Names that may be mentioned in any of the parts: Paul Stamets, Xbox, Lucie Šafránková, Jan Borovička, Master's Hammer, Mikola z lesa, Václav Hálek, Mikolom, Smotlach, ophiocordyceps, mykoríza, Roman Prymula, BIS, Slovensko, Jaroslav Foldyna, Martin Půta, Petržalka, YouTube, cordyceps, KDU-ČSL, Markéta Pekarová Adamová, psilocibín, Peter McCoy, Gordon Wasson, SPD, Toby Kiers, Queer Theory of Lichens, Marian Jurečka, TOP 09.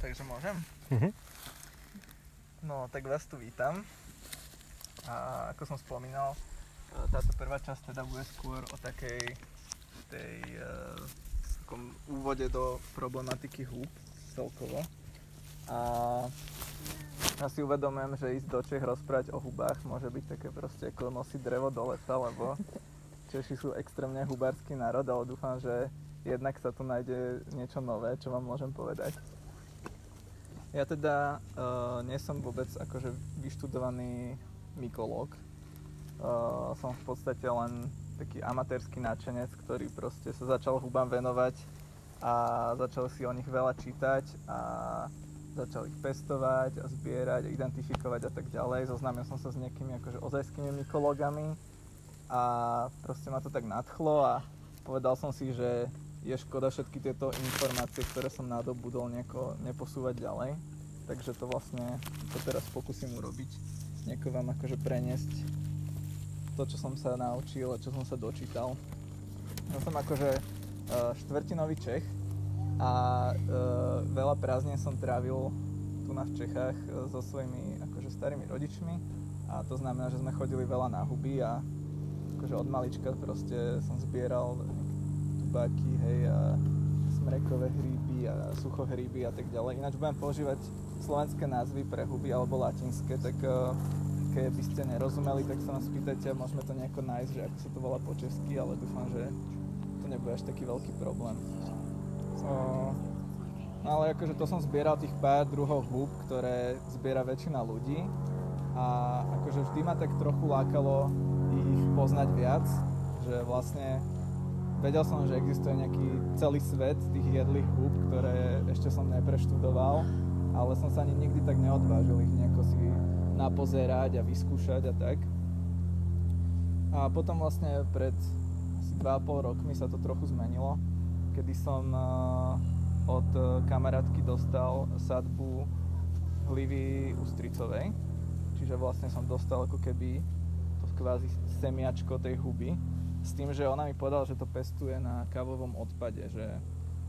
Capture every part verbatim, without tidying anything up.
takže môžem. Mhm. No, tak vás tu vítam. A ako som spomínal, táto prvá časť teda bude skôr o takej tej uh, takom úvode do problematiky húb celkovo. A ja si uvedomujem, že ísť do Čech rozprávať o hubách môže byť také proste ako nosiť drevo do lesa, lebo Češi sú extrémne hubársky národ, ale dúfam, že jednak sa tu nájde niečo nové, čo vám môžem povedať. Ja teda uh, nie som vôbec akože vyštudovaný mykológ. Uh, som v podstate len taký amatérsky nadšenec, ktorý proste sa začal hubám venovať a začal si o nich veľa čítať a začal ich pestovať a zbierať, identifikovať a tak ďalej. Zoznámil som sa s nejakými akože ozajskými mykológami a proste ma to tak nadchlo a povedal som si, že je škoda všetky tieto informácie, ktoré som nadobudol, nejako neposúvať ďalej. Takže to vlastne to teraz pokúsim urobiť. Nejako vám akože preniesť to, čo som sa naučil a čo som sa dočítal. Ja som akože štvrtinový Čech a veľa prázdnin som trávil tu na v Čechách so svojimi akože starými rodičmi a to znamená, že sme chodili veľa na huby a akože od malička proste som zbieral tubáky, hej, a smrekové hríby a suchohríby a tak ďalej. Ináč budem používať slovenské názvy pre huby alebo latinské, tak keď by ste nerozumeli, tak sa nás pýtajte a môžeme to nejako nájsť, že ako sa to volá po česky, ale dúfam, že to nebude až taký veľký problém. So, no ale akože to som zbieral tých pár druhov húb, ktoré zbiera väčšina ľudí a akože vždy ma tak trochu lákalo ich poznať viac, že vlastne vedel som, že existuje nejaký celý svet tých jedlých húb, ktoré ešte som nepreštudoval, ale som sa ani nikdy tak neodvážil ich nejako si napozerať a vyskúšať a tak. A potom vlastne pred asi dva a pol rokmi sa to trochu zmenilo, kedy som od kamarátky dostal sadbu hlivy ústricovej, čiže vlastne som dostal ako keby kvázi semiačko tej huby, s tým, že ona mi povedala, že to pestuje na kávovom odpade, že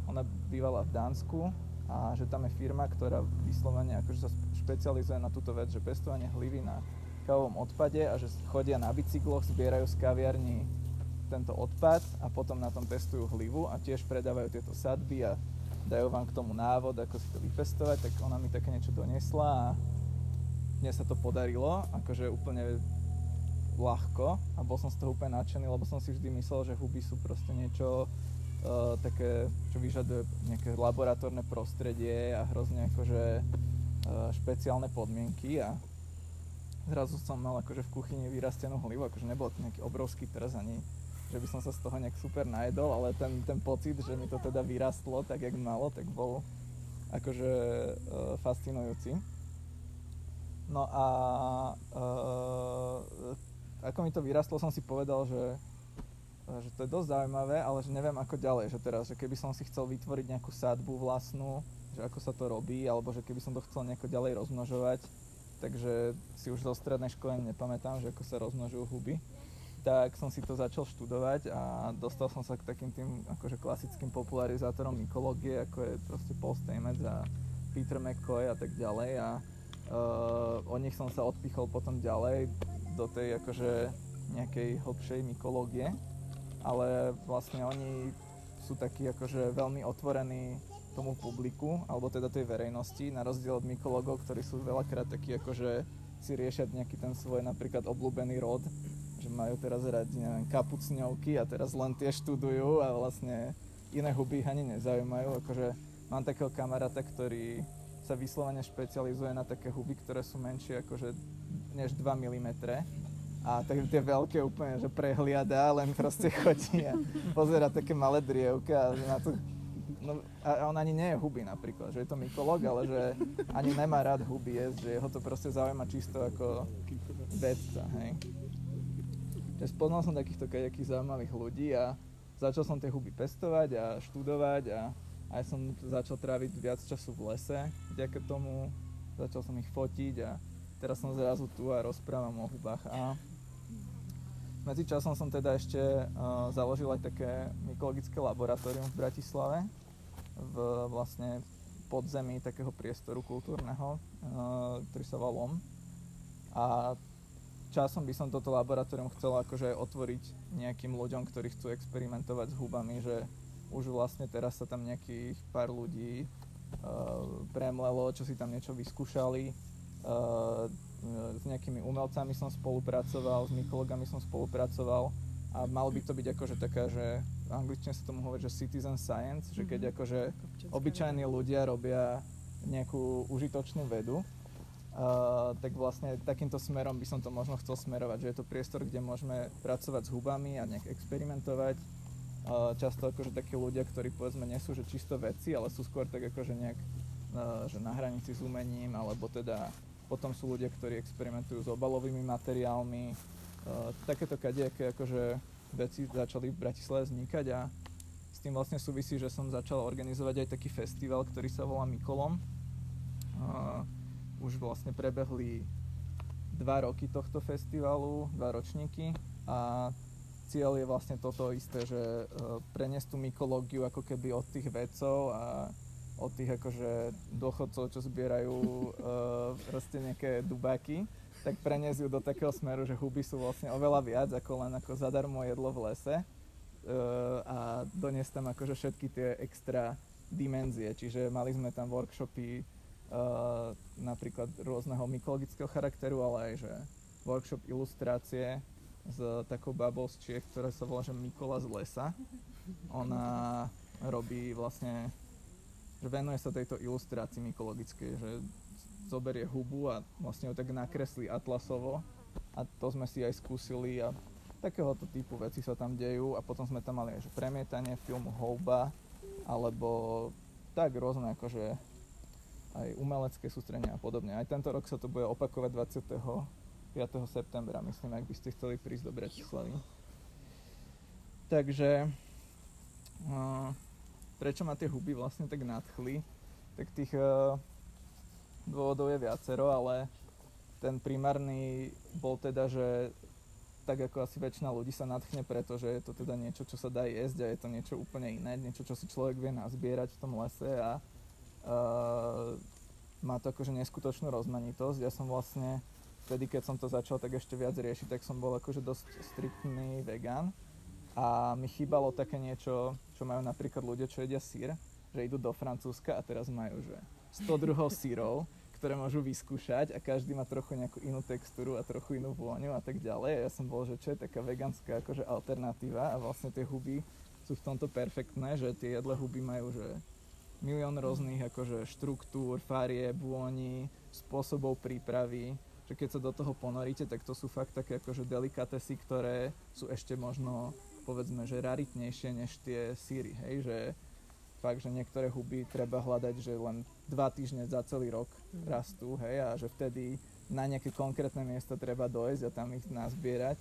ona bývala v Dánsku a že tam je firma, ktorá vyslovene akože sa špecializuje na túto vec, že pestovanie hlivy na kávovom odpade a že chodia na bicykloch, zbierajú z kaviarní tento odpad a potom na tom pestujú hlivu a tiež predávajú tieto sadby a dajú vám k tomu návod, ako si to vypestovať, tak ona mi také niečo doniesla a mne sa to podarilo, akože úplne ľahko a bol som z toho úplne nadšený, lebo som si vždy myslel, že huby sú proste niečo uh, také, čo vyžaduje nejaké laboratórne prostredie a hrozne akože uh, špeciálne podmienky a zrazu som mal akože v kuchyni vyrastenú hlivu, akože nebol to nejaký obrovský trz ani, že by som sa z toho nejak super najedol, ale ten, ten pocit, že mi to teda vyrastlo tak, jak malo, tak bol akože uh, fascinujúci. No a uh, ako mi to vyrastlo, som si povedal, že, že to je dosť zaujímavé, ale že neviem ako ďalej, že teraz, že keby som si chcel vytvoriť nejakú sadbu vlastnú, že ako sa to robí, alebo že keby som to chcel nejako ďalej rozmnožovať, takže si už zo strednej školy nepamätám, že ako sa rozmnožujú huby, tak som si to začal študovať a dostal som sa k takým tým akože klasickým popularizátorom mykológie, ako je proste Paul Stamets a Peter McCoy a tak ďalej a uh, o nich som sa odpichol potom ďalej do tej akože nejakej hlbšej mykológie, ale vlastne oni sú takí akože veľmi otvorení tomu publiku, alebo teda tej verejnosti, na rozdiel od mykológov, ktorí sú veľakrát takí akože si riešia nejaký ten svoj napríklad obľúbený rod, že majú teraz radi, neviem, kapucňovky a teraz len tie študujú a vlastne iné huby ich ani nezaujímajú. Akože mám takého kamaráta, ktorý sa vyslovene špecializuje na také huby, ktoré sú menšie akože než dva milimetre a tak tie veľké úplne, že prehliada, len proste chodí a pozerá také malé drievka a na to, no, a on ani nie je huby napríklad, že je to mykológ, ale že ani nemá rád huby jesť, že ho to proste zaujíma čisto ako vedca, hej. Čiže spoznal som takýchto kajakých zaujímavých ľudí a začal som tie huby pestovať a študovať a aj som začal tráviť viac času v lese, vďaka tomu začal som ich fotiť a teraz som zrazu tu a rozprávam o hubách. A medzičasom som teda ešte uh, založil aj také mykologické laboratórium v Bratislave v vlastne podzemí takého priestoru kultúrneho, ktorý sa volá Lom. A časom by som toto laboratórium chcel akože otvoriť nejakým ľuďom, ktorí chcú experimentovať s hubami, že už vlastne teraz sa tam nejakých pár ľudí premlelo, čo si tam niečo vyskúšali. S nejakými umelcami som spolupracoval, s mykologami som spolupracoval a malo by to byť akože taká, že v angličtine sa tomu hovorí, že citizen science, že keď akože obyčajní ľudia robia nejakú užitočnú vedu, uh, tak vlastne takýmto smerom by som to možno chcel smerovať, že je to priestor, kde môžeme pracovať s hubami a nejak experimentovať. Uh, často akože takí ľudia, ktorí povedzme nie sú že čisto vedci, ale sú skôr tak akože nejak uh, že na hranici s umením, alebo teda potom sú ľudia, ktorí experimentujú s obalovými materiálmi. Uh, takéto kadejaké akože veci začali v Bratislave vznikať a s tým vlastne súvisí, že som začal organizovať aj taký festival, ktorý sa volá Mikolom. Uh, už vlastne prebehli dva roky tohto festivalu, dva ročníky a cieľ je vlastne toto isté, že uh, preniesť tú mykológiu ako keby od tých vedcov a od tých akože dôchodcov, čo zbierajú uh, proste nejaké dubáky, tak preniesť ju do takého smeru, že huby sú vlastne oveľa viac ako len ako zadarmo jedlo v lese uh, a doniesť tam akože všetky tie extra dimenzie. Čiže mali sme tam workshopy uh, napríklad rôzneho mykologického charakteru, ale aj že workshop ilustrácie s takou babou z Čiech, ktorá sa volá že Mikola z lesa. Ona robí vlastne, že venuje sa tejto ilustrácii mykologickej, že zoberie hubu a vlastne ju tak nakreslí atlasovo a to sme si aj skúsili a takéhoto typu veci sa tam dejú a potom sme tam mali aj že premietanie filmu Houba alebo tak rôzne akože aj umelecké sústrenia a podobne. Aj tento rok sa to bude opakovať dvadsiateho piateho septembra, myslím, ak by ste chceli prísť do Bratislavy. Takže uh, prečo ma tie huby vlastne tak nadchli, tak tých uh, dôvodov je viacero, ale ten primárny bol teda, že tak ako asi väčšina ľudí sa nadchne, pretože je to teda niečo, čo sa dá jesť a je to niečo úplne iné, niečo, čo si človek vie nazbierať v tom lese a uh, má to akože neskutočnú rozmanitosť. Ja som vlastne vtedy, keď som to začal tak ešte viac riešiť, tak som bol akože dosť striktný vegan a mi chýbalo také niečo, čo majú napríklad ľudia, čo jedia syr, že idú do Francúzska a teraz majú, že sto druhov syrov, ktoré môžu vyskúšať a každý má trochu nejakú inú textúru a trochu inú vôňu a tak ďalej. Ja som bol, že čo je taká vegánska akože alternatíva a vlastne tie huby sú v tomto perfektné, že tie jedlé huby majú že milión rôznych akože štruktúr, farie, vôni, spôsobov prípravy, že keď sa do toho ponoríte, tak to sú fakt také akože delikatesy, ktoré sú ešte možno povedzme, že raritnejšie než tie síry, hej, že fakt, že niektoré huby treba hľadať, že len dva týždne za celý rok rastú, hej, a že vtedy na nejaké konkrétne miesta treba dojsť a tam ich nazbierať.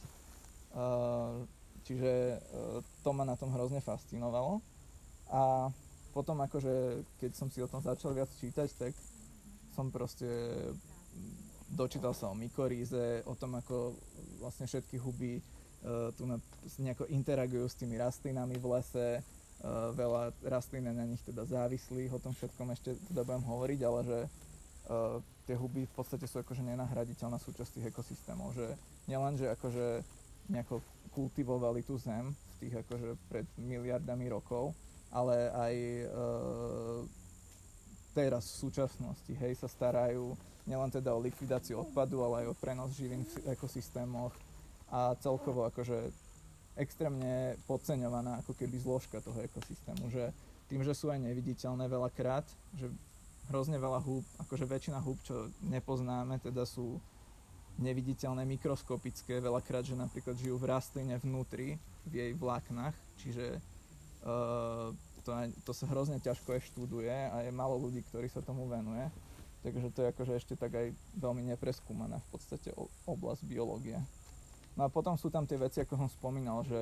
Uh, čiže uh, to ma na tom hrozne fascinovalo. A potom akože, keď som si o tom začal viac čítať, tak som proste dočítal sa o mykoríze, o tom, ako vlastne všetky huby uh, tu na, nejako interagujú s tými rastlinami v lese. Uh, veľa rastlín na nich teda závislých, o tom všetkom ešte teda budem hovoriť, ale že uh, tie huby v podstate sú akože nenahraditeľná súčasť tých ekosystémov, že nielen, že akože nejako kultivovali tú zem v tých akože pred miliardami rokov, ale aj uh, teraz v súčasnosti, hej, sa starajú nielen teda o likvidáciu odpadu, ale aj o prenos živín v ekosystémoch a celkovo akože extrémne podceňovaná ako keby zložka toho ekosystému, že tým, že sú aj neviditeľné veľakrát, že hrozne veľa húb, akože väčšina húb, čo nepoznáme, teda sú neviditeľné, mikroskopické, veľakrát, že napríklad žijú v rastline vnútri, v jej vláknach, čiže uh, to, aj, to sa hrozne ťažko aj študuje a je málo ľudí, ktorí sa tomu venuje, takže to je akože ešte tak aj veľmi nepreskúmaná v podstate oblasť biológie. No a potom sú tam tie veci, ako som spomínal, že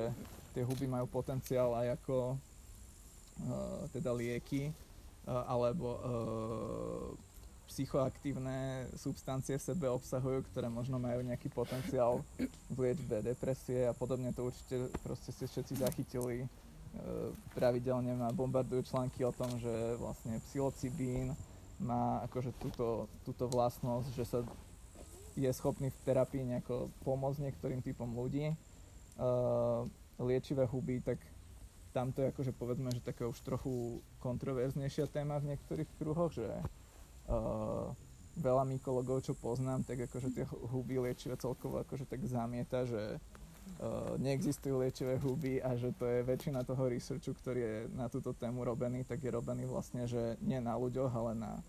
tie huby majú potenciál aj ako uh, teda lieky uh, alebo uh, psychoaktívne substancie v sebe obsahujú, ktoré možno majú nejaký potenciál v liečbe depresie a podobne. To určite proste ste všetci zachytili pravidelne ma bombardujú články o tom, že vlastne psilocibín má akože túto, túto vlastnosť, že sa je schopný v terapii nejako pomôcť niektorým typom ľudí. Uh, liečivé huby, tak tamto je akože povedzme, že taká už trochu kontroverznejšia téma v niektorých kruhoch, že uh, veľa mykologov, čo poznám, tak akože tie huby liečivé celkovo akože tak zamieta, že uh, neexistujú liečivé huby a že to je väčšina toho researchu, ktorý je na túto tému robený, tak je robený vlastne, že nie na ľuďoch, ale na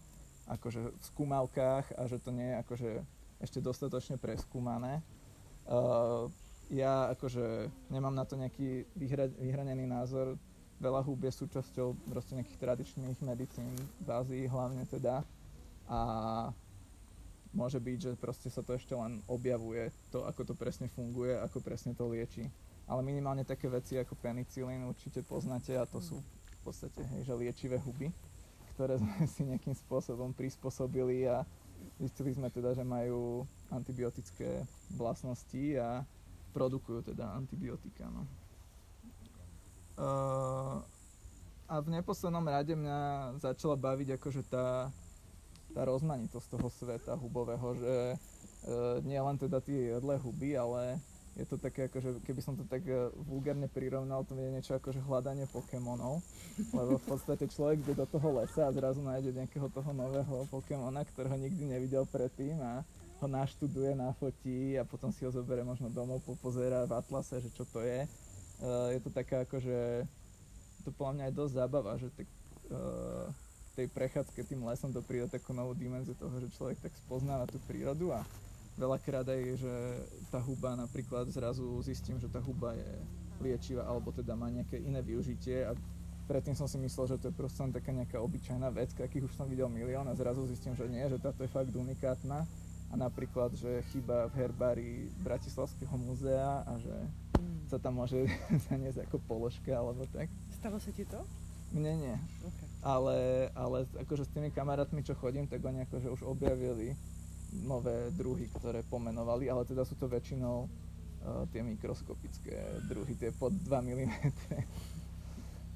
akože v skúmavkách a že to nie je akože ešte dostatočne preskúmané. Uh, Ja akože nemám na to nejaký vyhra- vyhranený názor. Veľa húb je súčasťou proste nejakých tradičných medicín v Ázii hlavne teda. A môže byť, že proste sa to ešte len objavuje, to ako to presne funguje, ako presne to lieči. Ale minimálne také veci ako penicilín určite poznáte a to sú v podstate hej, že liečivé huby, ktoré sme si nejakým spôsobom prispôsobili a zistili sme teda, že majú antibiotické vlastnosti a produkujú teda antibiotika. No. Uh, a v neposlednom rade mňa začala baviť akože tá, tá rozmanitosť toho sveta hubového, že uh, nie len teda tie jedlé huby, ale je to také akože, keby som to tak vulgárne prirovnal, to je niečo akože hľadanie Pokémonov, lebo v podstate človek ide do toho lesa a zrazu nájde nejakého toho nového Pokémona, ktorého nikdy nevidel predtým a ho naštuduje, nafotí a potom si ho zoberie možno domov, popozerá v atlase, že čo to je. Uh, je to taká akože, to podľa mňa je dosť zábava, že tak, uh, tej prechádzke tým lesom to príde takú novú dimenziu toho, že človek tak spoznáva tú prírodu a veľakrát aj, že tá huba napríklad zrazu zistím, že tá huba je liečivá alebo teda má nejaké iné využitie a predtým som si myslel, že to je proste taká nejaká obyčajná vec, akých už som videl milión a zrazu zistím, že nie, že táto je fakt unikátna. A napríklad, že chyba v herbárii Bratislavského múzea a že sa tam môže zaniesť ako položka alebo tak. Stalo sa ti to? Mne nie. Okay. Ale, ale akože s tými kamarátmi, čo chodím, tak oni akože už objavili nové druhy, ktoré pomenovali, ale teda sú to väčšinou uh, tie mikroskopické druhy, tie pod dva milimetre.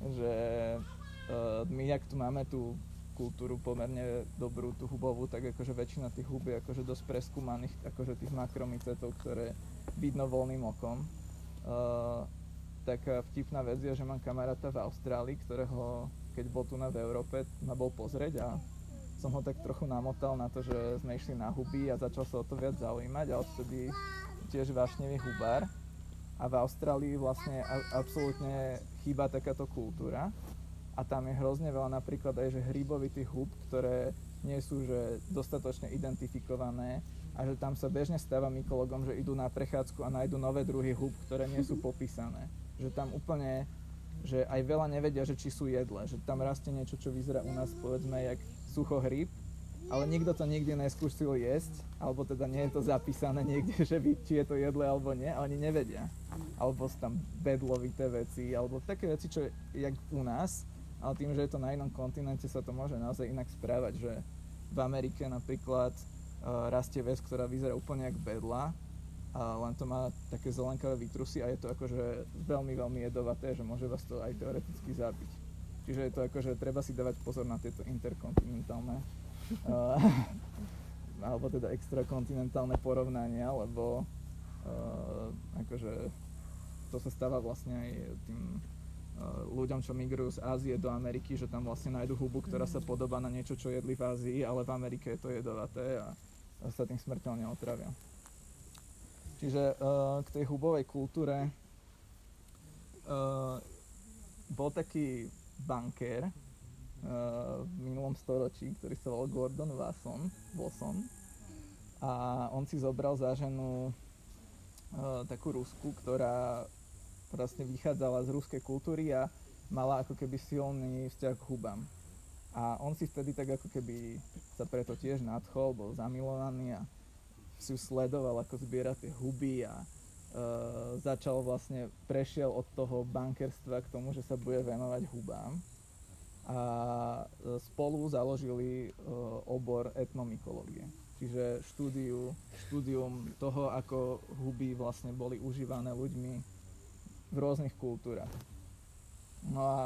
Že uh, my, jak tu máme tu kultúru pomerne dobrú, tú hubovú, tak akože väčšina tých húb je akože dosť preskúmaných, akože tých makromycetov, ktoré vidno voľným okom. Uh, taká vtipná vec je, že mám kamaráta v Austrálii, ktorého, keď bol tu na v Európe, ma bol pozrieť a som ho tak trochu namotal na to, že sme išli na huby a začal sa o to viac zaujímať a odtedy tiež vášnivý hubár. A v Austrálii vlastne a- absolútne chýba takáto kultúra. A tam je hrozne veľa napríklad aj, že hrybovitých húb, ktoré nie sú že dostatočne identifikované a že tam sa bežne stáva mykologom, že idú na prechádzku a nájdu nové druhy húb, ktoré nie sú popísané. Že tam úplne, že aj veľa nevedia, že či sú jedle, že tam rastie niečo, čo vyzerá u nás povedzme jak suchohríb, ale nikto to nikdy neskúsil jesť, alebo teda nie je to zapísané niekde, že ví, či je to jedle alebo nie, a oni nevedia. Alebo sú tam bedlovité veci, alebo také veci, čo jak u nás, ale tým, že je to na inom kontinente, sa to môže naozaj inak správať, že v Amerike napríklad uh, rastie vec, ktorá vyzerá úplne jak bedla, a len to má také zelenkavé výtrusy a je to akože veľmi, veľmi jedovaté, že môže vás to aj teoreticky zabiť. Čiže je to akože, treba si dávať pozor na tieto interkontinentálne uh, alebo teda extrakontinentálne porovnania, lebo uh, akože to sa stáva vlastne aj tým ľuďom, čo migrujú z Ázie do Ameriky, že tam vlastne nájdu hubu, ktorá sa podobá na niečo, čo jedli v Ázii, ale v Amerike je to jedovaté a sa tým smrteľne otravia. Čiže uh, k tej hubovej kultúre uh, bol taký bankér uh, v minulom storočí, ktorý sa volal Gordon Wasson, Wasson a on si zobral za ženu uh, takú Rusku, ktorá vlastne vychádzala z ruskej kultúry a mala ako keby silný vzťah k hubám. A on si vtedy tak ako keby sa preto tiež nadchol, bol zamilovaný a si ju sledoval, ako zbiera tie huby a e, začal vlastne, prešiel od toho bankerstva k tomu, že sa bude venovať hubám. A spolu založili e, obor etnomikológie. Čiže štúdiu, štúdium toho, ako huby vlastne boli užívané ľuďmi v rôznych kultúrach. No a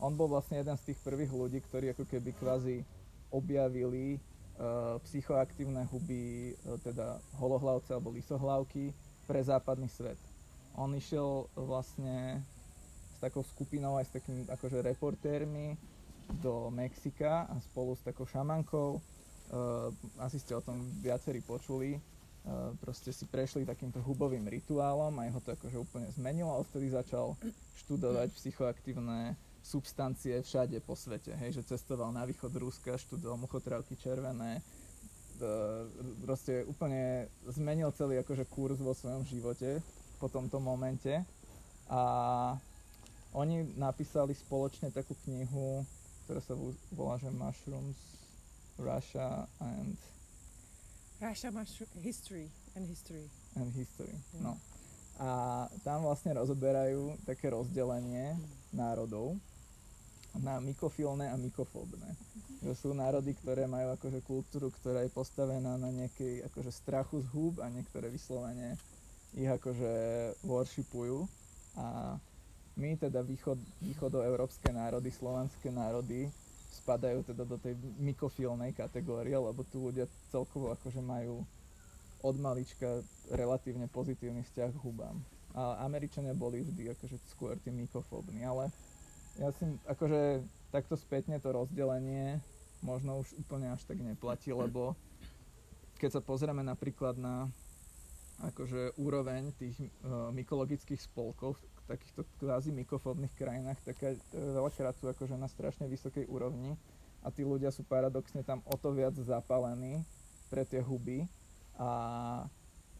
on bol vlastne jeden z tých prvých ľudí, ktorí ako keby kvázi objavili uh, psychoaktívne huby, uh, teda holohlavce alebo lisohlavky pre západný svet. On išiel vlastne s takou skupinou aj s takými akože reportérmi do Mexika a spolu s takou šamankou. Uh, asi ste o tom viacerí počuli. Uh, proste si prešli takýmto hubovým rituálom a jeho to akože úplne zmenilo a odtedy začal študovať psychoaktívne substancie všade po svete, hej, že cestoval na východ Ruska, študoval muchotrávky červené, uh, proste úplne zmenil celý akože kurz vo svojom živote po tomto momente a oni napísali spoločne takú knihu, ktorá sa volá, že Mushrooms, Russia and Russia history and history. And history, yeah. No. A tam vlastne rozoberajú také rozdelenie národov na mykofilné a mykofóbne. To sú národy, ktoré majú akože kultúru, ktorá je postavená na nejakej akože strachu z húb a niektoré vyslovene ich akože worshipujú. A my teda východ, východoeurópske národy, slovanské národy spadajú teda do tej mykofilnej kategórie, lebo tu ľudia celkovo akože majú od malička relatívne pozitívny vzťah k hubám. A Američania boli vždy akože skôr tí mykofóbni, ale ja si akože takto spätne to rozdelenie možno už úplne až tak neplatí, lebo keď sa pozrieme napríklad na akože úroveň tých uh, mykologických spolkov v takýchto kvázi mykofóbnych krajinách, tak veľakrát sú akože na strašne vysokej úrovni a tí ľudia sú paradoxne tam o to viac zapálení pre tie huby a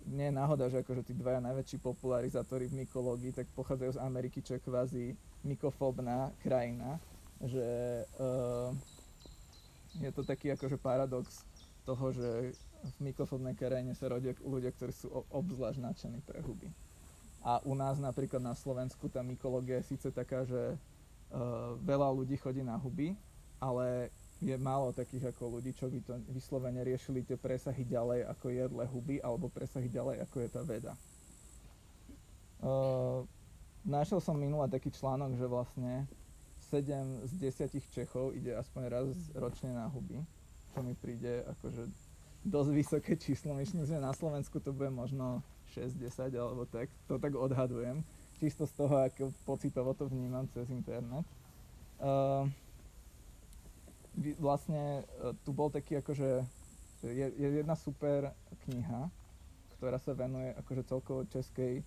nie je náhoda, že akože tí dvaja najväčší popularizátori v mykológii tak pochádzajú z Ameriky, čo je kvázi mykofóbna krajina, že uh, je to taký akože paradox toho, že v mykofóbnej krajine sa rodia ľudia, ktorí sú obzvlášť nadšení pre huby. A u nás napríklad na Slovensku tá mykológia je síce taká, že uh, veľa ľudí chodí na huby, ale je málo takých ako ľudí, čo by to vyslovene riešili tie presahy ďalej ako jedle huby, alebo presahy ďalej ako je tá veda. Uh, našiel som minule taký článok, že vlastne sedem z desiatich Čechov ide aspoň raz ročne na huby, čo mi príde akože dosť vysoké číslo. Myslím, že na Slovensku to bude možno šesť desať alebo tak, to tak odhadujem, čisto z toho, ako pocitovo to vnímam cez internet. Uh, vlastne tu bol taký akože, je, je jedna super kniha, ktorá sa venuje akože celkovo českej,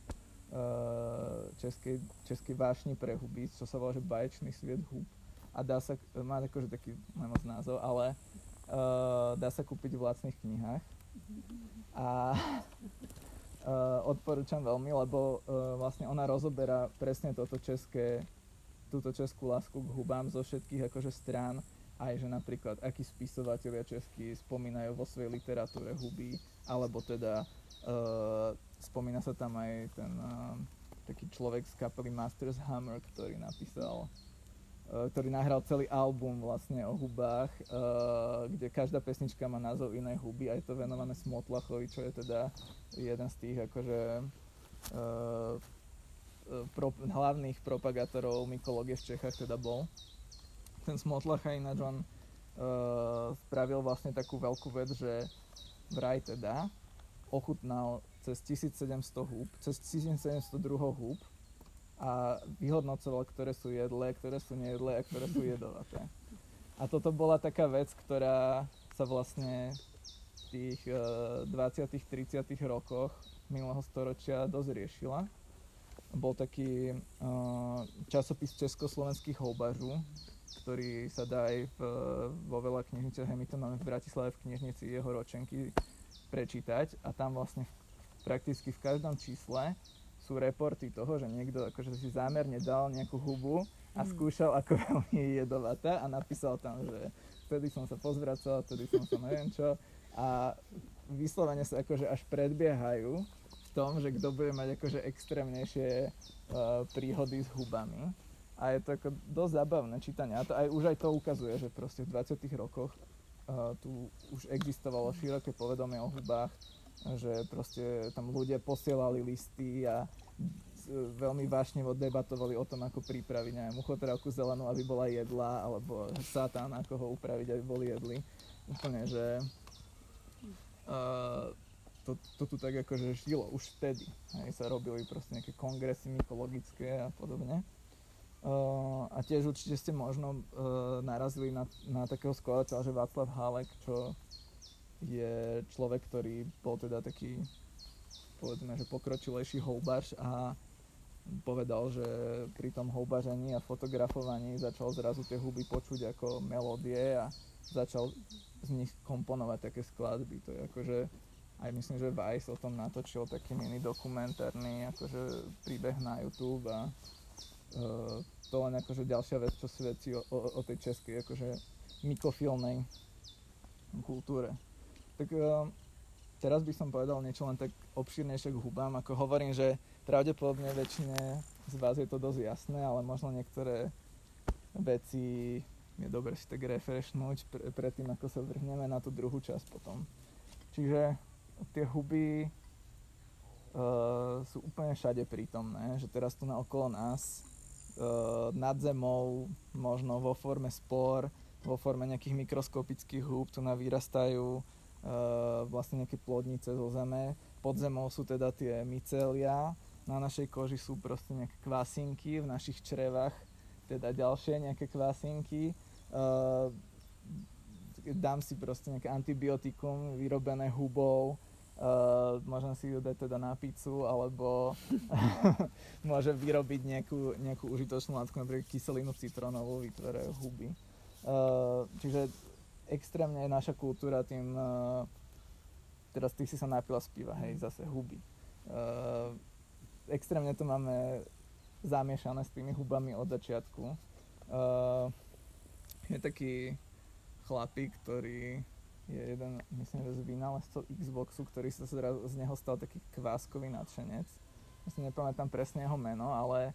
uh, českej, českej vášni pre huby, čo sa volá, že Báječný sviet hub. A dá sa, má akože taký nemoc názov, ale Uh, dá sa kúpiť v lacných knihách a uh, odporúčam veľmi, lebo uh, vlastne ona rozoberá presne toto české, túto českú lásku k hubám zo všetkých akože strán, aj že napríklad akí spisovatelia českí spomínajú vo svojej literatúre huby, alebo teda uh, spomína sa tam aj ten uh, taký človek z kapely Master's Hammer, ktorý napísal ktorý nahral celý album vlastne o hubách, uh, kde každá pesnička má názov inej huby a je to venované Smotlachovi, čo je teda jeden z tých akože uh, pro, hlavných propagátorov mykológie v Čechách teda bol. Ten Smotlach a ináč on uh, spravil vlastne takú veľkú vec, že vraj teda ochutnal cez tisícsedemsto húb, cez tisícsedemstodva húb a vyhodnocoval, ktoré sú jedlé, ktoré sú nejedlé a ktoré sú jedovaté. A toto bola taká vec, ktorá sa vlastne v tých uh, dvadsiatych tridsiatych rokoch minulého storočia dosť riešila. Bol taký uh, časopis československých houbařů, ktorý sa dá aj v, vo veľa knižniciach, my to máme v Bratislave v knižnici jeho ročenky prečítať a tam vlastne v, prakticky v každom čísle sú reporty toho, že niekto akože si zámerne dal nejakú hubu a skúšal, ako veľmi je jedovatá a napísal tam, že vtedy som sa pozvracal, vtedy som sa neviem čo a vyslovene sa akože až predbiehajú v tom, že kto bude mať akože extrémnejšie uh, príhody s hubami a je to ako dosť zábavné čítanie a to aj, už aj to ukazuje, že proste v dvadsiatych rokoch uh, tu už existovalo široké povedomie o hubách, že proste tam ľudia posielali listy a veľmi vášne oddebatovali o tom, ako pripraviť neviem, muchotrávku zelenú, aby bola jedla, alebo satán, ako ho upraviť, aby boli jedli. Úplne, že uh, to, to tu tak akože žilo už vtedy. Hej, sa robili proste nejaké kongresy mykologické a podobne. Uh, a tiež určite ste možno uh, narazili na, na takého skladateľa, že Václav Hálek, čo je človek, ktorý bol teda taký, povedzme, že pokročilejší houbař a povedal, že pri tom houbaření a fotografovaní začal zrazu tie huby počuť ako melódie a začal z nich komponovať také skladby. To je akože, aj myslím, že Vice o tom natočil taký mini dokumentárny akože príbeh na YouTube a Uh, to len akože ďalšia vec, čo svedčí o, o, o tej českej akože mykofilnej kultúre. Tak uh, teraz by som povedal niečo len tak obšírnejšie k hubám, ako hovorím, že pravdepodobne väčšine z vás je to dosť jasné, ale možno niektoré veci je dobre si tak refreshnúť pre, predtým, ako sa vrhneme na tú druhú časť potom. Čiže tie huby uh, sú úplne všade prítomné, že teraz tu na okolo nás nad zemou, možno vo forme spor, vo forme nejakých mikroskopických húb, tu vyrastajú e, vlastne nejaké plodnice zo zeme. Pod zemou sú teda tie mycelia, na našej koži sú proste nejaké kvasinky, v našich črevách teda ďalšie nejaké kvasinky. E, dám si proste nejaké antibiotikum vyrobené hubou, Uh, môžem si ju dať teda na pizzu, alebo môže vyrobiť nejakú, nejakú užitočnú látku, napríklad kyselinu citronovú vytvárajú huby. Uh, čiže extrémne je naša kultúra tým, uh, teraz ty si sa napila z piva, hej, zase huby. Uh, extrémne to máme zamiešané s tými hubami od začiatku. Uh, je taký chlapík, ktorý je jeden, myslím, že z vynálezcov Xboxu, ktorý sa z neho stal taký kváskový nadšenec. Ja si nepamätám presne jeho meno, ale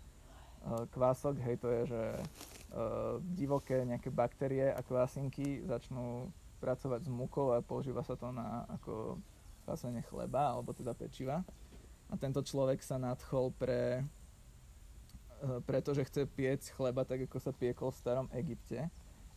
uh, kvások, hej, to je, že uh, divoké nejaké baktérie a kvásinky začnú pracovať s múkou a používa sa to na ako kvásenie chleba, alebo teda pečiva. A tento človek sa nadchol pre, uh, preto, že chce piecť chleba tak, ako sa piekol v starom Egypte.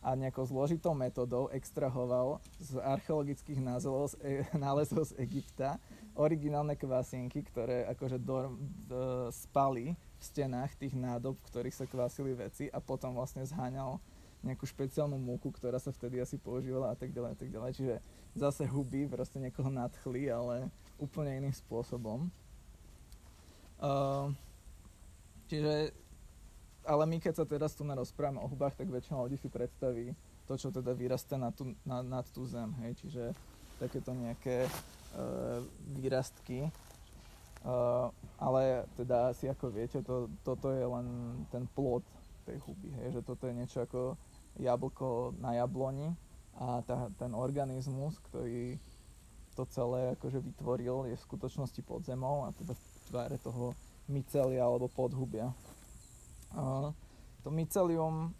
A nejakou zložitou metodou extrahoval z archeologických názvov, z e- nálezov z Egypta originálne kvasinky, ktoré akože do, do, spali v stenách tých nádob, v ktorých sa kvasili veci a potom vlastne zháňal nejakú špeciálnu múku, ktorá sa vtedy asi používala a tak ďalej a tak ďalej. Čiže zase huby proste niekoho nadchli, ale úplne iným spôsobom. Uh, čiže Ale my, keď sa teraz tu narozprávame o hubách, tak väčšina ľudí si predstaví to, čo teda vyrastá nad tú, na, nad tú zem, hej, čiže takéto nejaké e, výrastky. E, ale teda asi ako viete, to, toto je len ten plod tej huby, hej, že toto je niečo ako jablko na jabloni a tá, ten organizmus, ktorý to celé akože vytvoril, je v skutočnosti pod zemou a teda v tváre toho mycelia alebo podhubia. Uh, to mycelium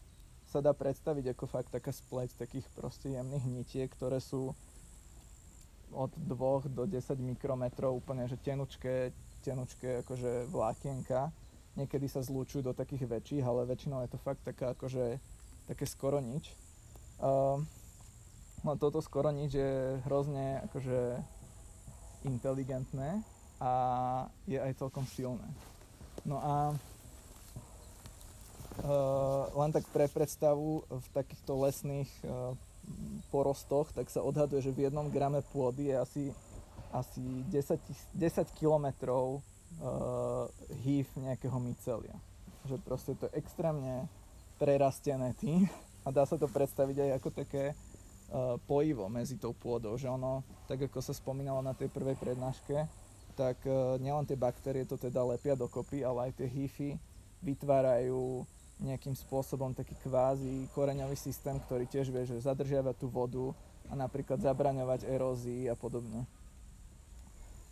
sa dá predstaviť ako fakt taká spleť takých proste jemných nitiek, ktoré sú od dva do desať mikrometrov úplne že tenučké, tenučké akože vlákienka. Niekedy sa zlúčujú do takých väčších, ale väčšinou je to fakt taká akože také skoro nič. Uh, no toto skoro nič je hrozne akože inteligentné a je aj celkom silné. No a Uh, len tak pre predstavu, v takýchto lesných uh, porostoch, tak sa odhaduje, že v jednom grame pôdy je asi, asi desať kilometrov uh, hýv nejakého mycelia. Že proste to je extrémne prerastené tým a dá sa to predstaviť aj ako také uh, pojivo medzi tou pôdou, že ono, tak ako sa spomínalo na tej prvej prednáške, tak uh, nielen tie baktérie to teda lepia dokopy, ale aj tie hýfy vytvárajú nejakým spôsobom taký kvázi koreňový systém, ktorý tiež vie, že zadržiava tú vodu a napríklad zabraňovať erózii a podobne.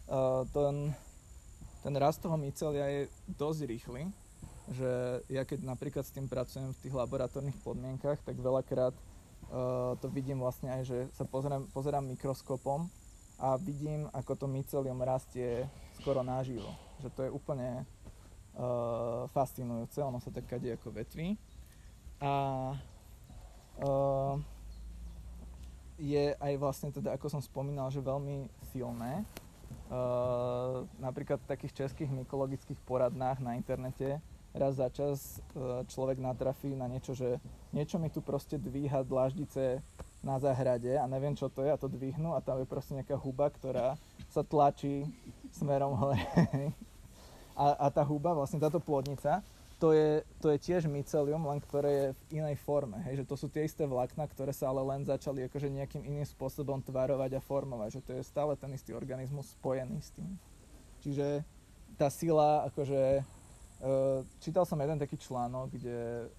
Uh, ten, ten rast toho mycelia je dosť rýchly, že ja keď napríklad s tým pracujem v tých laboratórnych podmienkach, tak veľakrát uh, to vidím vlastne aj, že sa pozerám, pozerám mikroskopom a vidím, ako to mycelium rastie skoro naživo. Že to je úplne uh, fascinujúce, ono sa tak kadie ako vetví. A uh, je aj vlastne teda, ako som spomínal, že veľmi silné. Uh, napríklad v takých českých mykologických poradnách na internete raz za čas uh, človek natrafí na niečo, že niečo mi tu proste dvíha dláždice na záhrade a neviem čo to je a to dvihnú a tam je proste nejaká huba, ktorá sa tlačí smerom hore. A, a tá huba, vlastne táto plodnica, to je, to je tiež mycelium, len ktoré je v inej forme. Hej? Že to sú tie isté vlákna, ktoré sa ale len začali akože nejakým iným spôsobom tvarovať a formovať. Že to je stále ten istý organizmus spojený s tým. Čiže tá sila, akože... Uh, čítal som jeden taký článok, kde,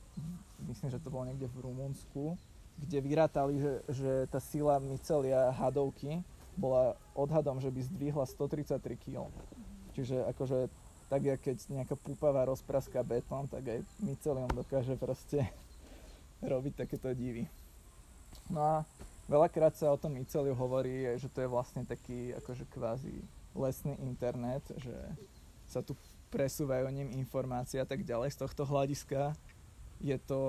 myslím, že to bolo niekde v Rumunsku, kde vyrátali, že, že tá sila mycelia hadovky bola odhadom, že by zdvihla stotridsaťtri kilogramov. Čiže akože tak, jak keď nejaká púpava rozpraská betón, tak aj mycelium dokáže proste robiť takéto divy. No a veľakrát sa o tom myceliu hovorí, že to je vlastne taký akože kvázi lesný internet, že sa tu presúvajú ním informácie a tak ďalej. Z tohto hľadiska je to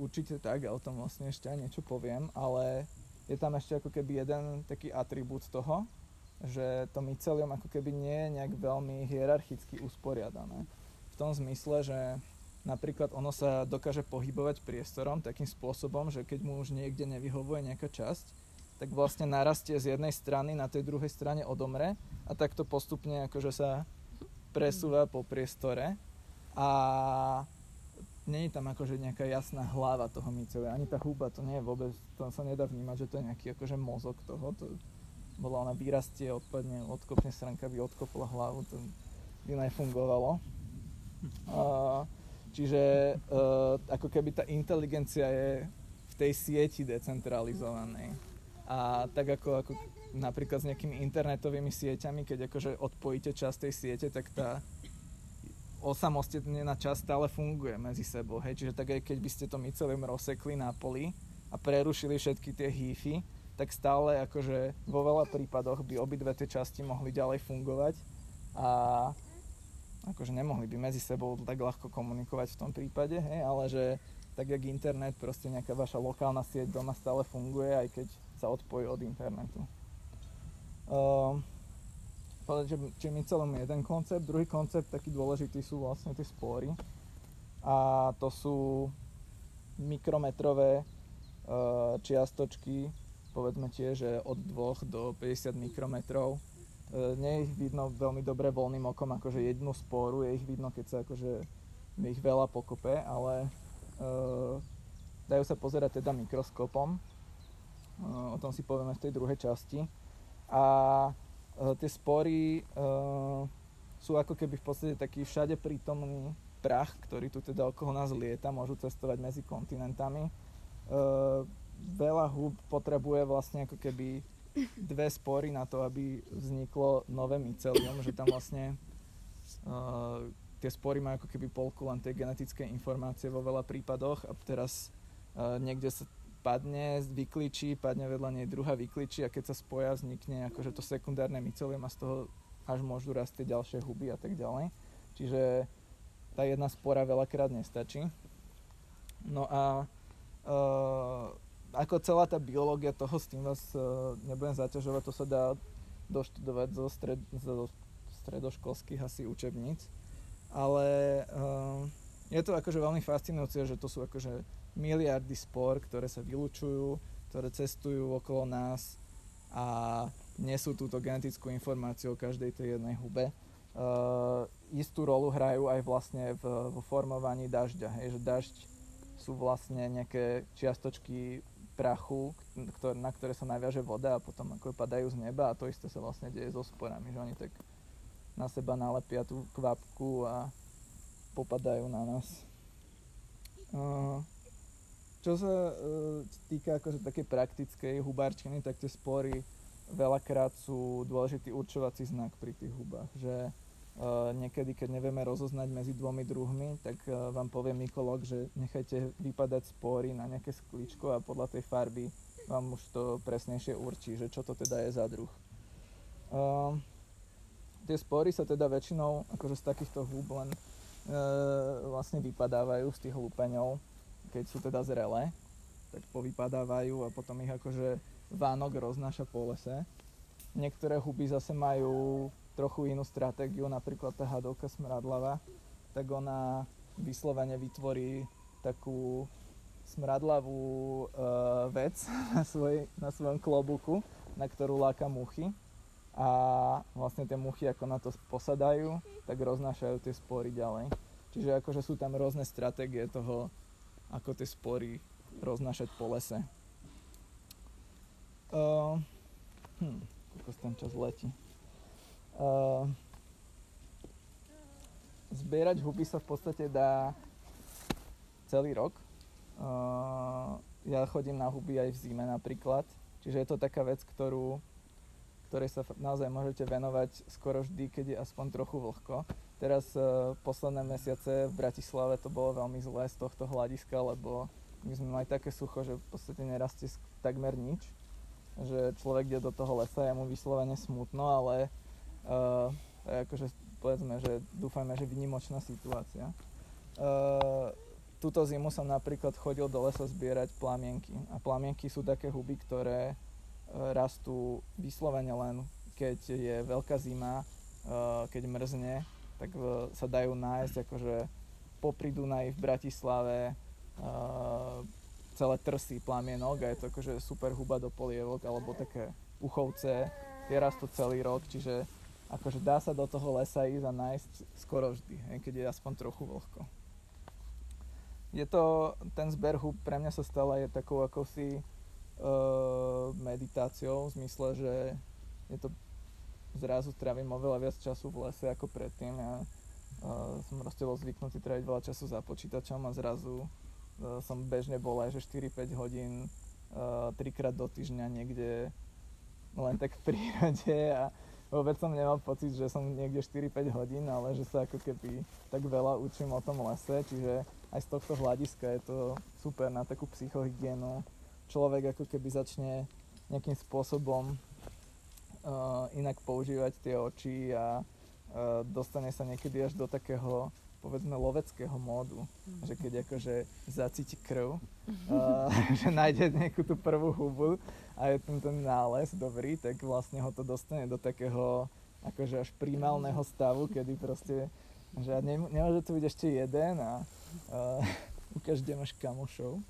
určite tak, a o tom vlastne ešte aj niečo poviem, ale je tam ešte ako keby jeden taký atribút toho, že to mycelium ako keby nie je nejak veľmi hierarchicky usporiadané. V tom zmysle, že napríklad ono sa dokáže pohybovať priestorom takým spôsobom, že keď mu už niekde nevyhovuje nejaká časť, tak vlastne narastie z jednej strany, na tej druhej strane odomre a takto postupne akože sa presúva po priestore a nie je tam akože nejaká jasná hlava toho mycelia, ani tá huba, to nie je vôbec, to sa nedá vnímať, že to je nejaký akože mozog toho, to bola ona vyrastie, odpadne, odkopne srnka, by odkopla hlavu, to by nefungovalo. Uh, čiže uh, ako keby tá inteligencia je v tej sieti decentralizovanej. A tak ako, ako napríklad s nejakými internetovými sieťami, keď akože odpojíte časť tej siete, tak tá osamostenená časť stále funguje medzi sebou, hej, čiže tak aj keď by ste to mycelium rozsekli na poli a prerušili všetky tie hýfy, tak stále akože vo veľa prípadoch by obidve tie časti mohli ďalej fungovať a akože nemohli by medzi sebou tak ľahko komunikovať v tom prípade, hej, ale že tak jak internet, proste nejaká vaša lokálna sieť doma stále funguje, aj keď sa odpojí od internetu. Um, Povedať, že mycelium je jeden koncept, druhý koncept, taký dôležitý sú vlastne tie spóry a to sú mikrometrové uh, čiastočky, povedzme tie, že od dvoch do päťdesiat mikrometrov. Uh, nie ich vidno veľmi dobre voľným okom, akože jednu spóru, je ich vidno, keď sa akože ich veľa pokope, ale uh, dajú sa pozerať teda mikroskopom, uh, o tom si povieme v tej druhej časti. A tie spory uh, sú ako keby v podstate taký všade prítomný prach, ktorý tu teda okolo nás lieta, môžu cestovať medzi kontinentami. Uh, veľa húb potrebuje vlastne ako keby dve spory na to, aby vzniklo nové mycelium, že tam vlastne uh, tie spory majú ako keby polku len tej genetické informácie vo veľa prípadoch a teraz uh, niekde sa padne, vyklíči, padne vedľa nej druhá vyklíči a keď sa spoja, vznikne akože to sekundárne mycelium a z toho až môžu rásť tie ďalšie huby a tak ďalej. Čiže tá jedna spora veľakrát nestačí. No a e, ako celá tá biológia toho, s tým vás e, nebudem zaťažovať, to sa dá doštudovať zo, stred, zo stredoškolských asi učebníc, ale e, je to akože veľmi fascinujúce, že to sú akože miliardy spor, ktoré sa vylučujú, ktoré cestujú okolo nás a nesú túto genetickú informáciu o každej tej jednej hube. Uh, istú rolu hrajú aj vlastne v, v formovaní dažďa, hej, že dažď sú vlastne nejaké čiastočky prachu, ktor- na ktoré sa naviaže voda a potom ako padajú z neba a to isté sa vlastne deje so sporami, že oni tak na seba nalepia tú kvapku a popadajú na nás. Uh, Čo sa uh, týka akože také praktickej hubárčiny, tak tie spory veľakrát sú dôležitý určovací znak pri tých hubách. Že uh, niekedy, keď nevieme rozoznať medzi dvomi druhmi, tak uh, vám povie mykológ, že nechajte vypadať spory na nejaké sklíčko a podľa tej farby vám už to presnejšie určí, že čo to teda je za druh. Uh, tie spory sa teda väčšinou akože z takýchto húb len vlastne vypadávajú z tých hlupeňov, keď sú teda zrelé, tak povypadávajú a potom ich akože vánok roznáša po lese. Niektoré huby zase majú trochu inú stratégiu, napríklad tá hadovka smradlava, tak ona vyslovene vytvorí takú smradlavú uh, vec na, svoj, na svojom klobúku, na ktorú láka muchy. A vlastne tie muchy, ako na to posadajú, tak roznášajú tie spory ďalej. Čiže akože sú tam rôzne stratégie toho, ako tie spory roznášať po lese. Uh, hm, ako ten čas letí. Uh, zbierať huby sa v podstate dá celý rok. Uh, ja chodím na huby aj v zime napríklad. Čiže je to taká vec, ktorú ktorej sa naozaj môžete venovať skoro vždy, keď je aspoň trochu vlhko. Teraz e, posledné mesiace v Bratislave to bolo veľmi zlé z tohto hľadiska, lebo my sme mali také sucho, že v podstate nerastie takmer nič. Že človek ide do toho lesa, je mu vyslovene smutno, ale e, to je akože, povedzme, že dúfajme, že výnimočná situácia. E, túto zimu som napríklad chodil do lesa zbierať plamienky. A plamienky sú také huby, ktoré rastú vyslovene len, keď je veľká zima, keď mrzne, tak sa dajú nájsť, akože popri Dunaji v Bratislave celé trsy plamienok a je to akože super huba do polievok alebo také uchovce, tie rastú celý rok, čiže akože dá sa do toho lesa ísť a nájsť skoro vždy, keď je aspoň trochu vlhko. Je to, ten zber hub pre mňa sa stále je takou akousi meditáciou, v zmysle, že je to, zrazu trávim oveľa viac času v lese ako predtým. Ja uh, som proste bol zvyknutý tráviť veľa času za počítačom a zrazu uh, som bežne bol aj že štyri päť hodín uh, trikrát do týždňa niekde len tak v prírode a vôbec som nemal pocit, že som niekde štyri päť hodín, ale že sa ako keby tak veľa učím o tom lese, čiže aj z tohto hľadiska je to super na takú psychohygienu. Človek ako keby začne nejakým spôsobom uh, inak používať tie oči a uh, dostane sa niekedy až do takého, povedzme, loveckého módu, mm. že keď akože zacíti krv, uh, že nájde nejakú tú prvú hubu a je tam ten nález dobrý, tak vlastne ho to dostane do takého akože až primálneho stavu, kedy proste, že ne, nemôže tu byť ešte jeden a uh, ukáž, kde máš kamošov.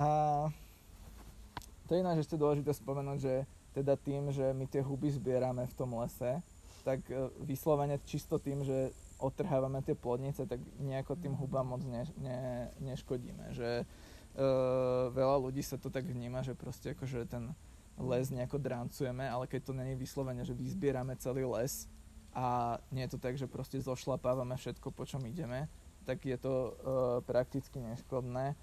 A to je ináč ešte dôležité spomenúť, že teda tým, že my tie huby zbierame v tom lese, tak vyslovene čisto tým, že otrhávame tie plodnice, tak nejako tým hubám moc ne, ne, neškodíme, že e, veľa ľudí sa to tak vníma, že proste akože ten les nejako dráncujeme, ale keď to není vyslovene, že vyzbierame celý les a nie je to tak, že proste zošlapávame všetko, po čom ideme, tak je to e, prakticky neškodné. E,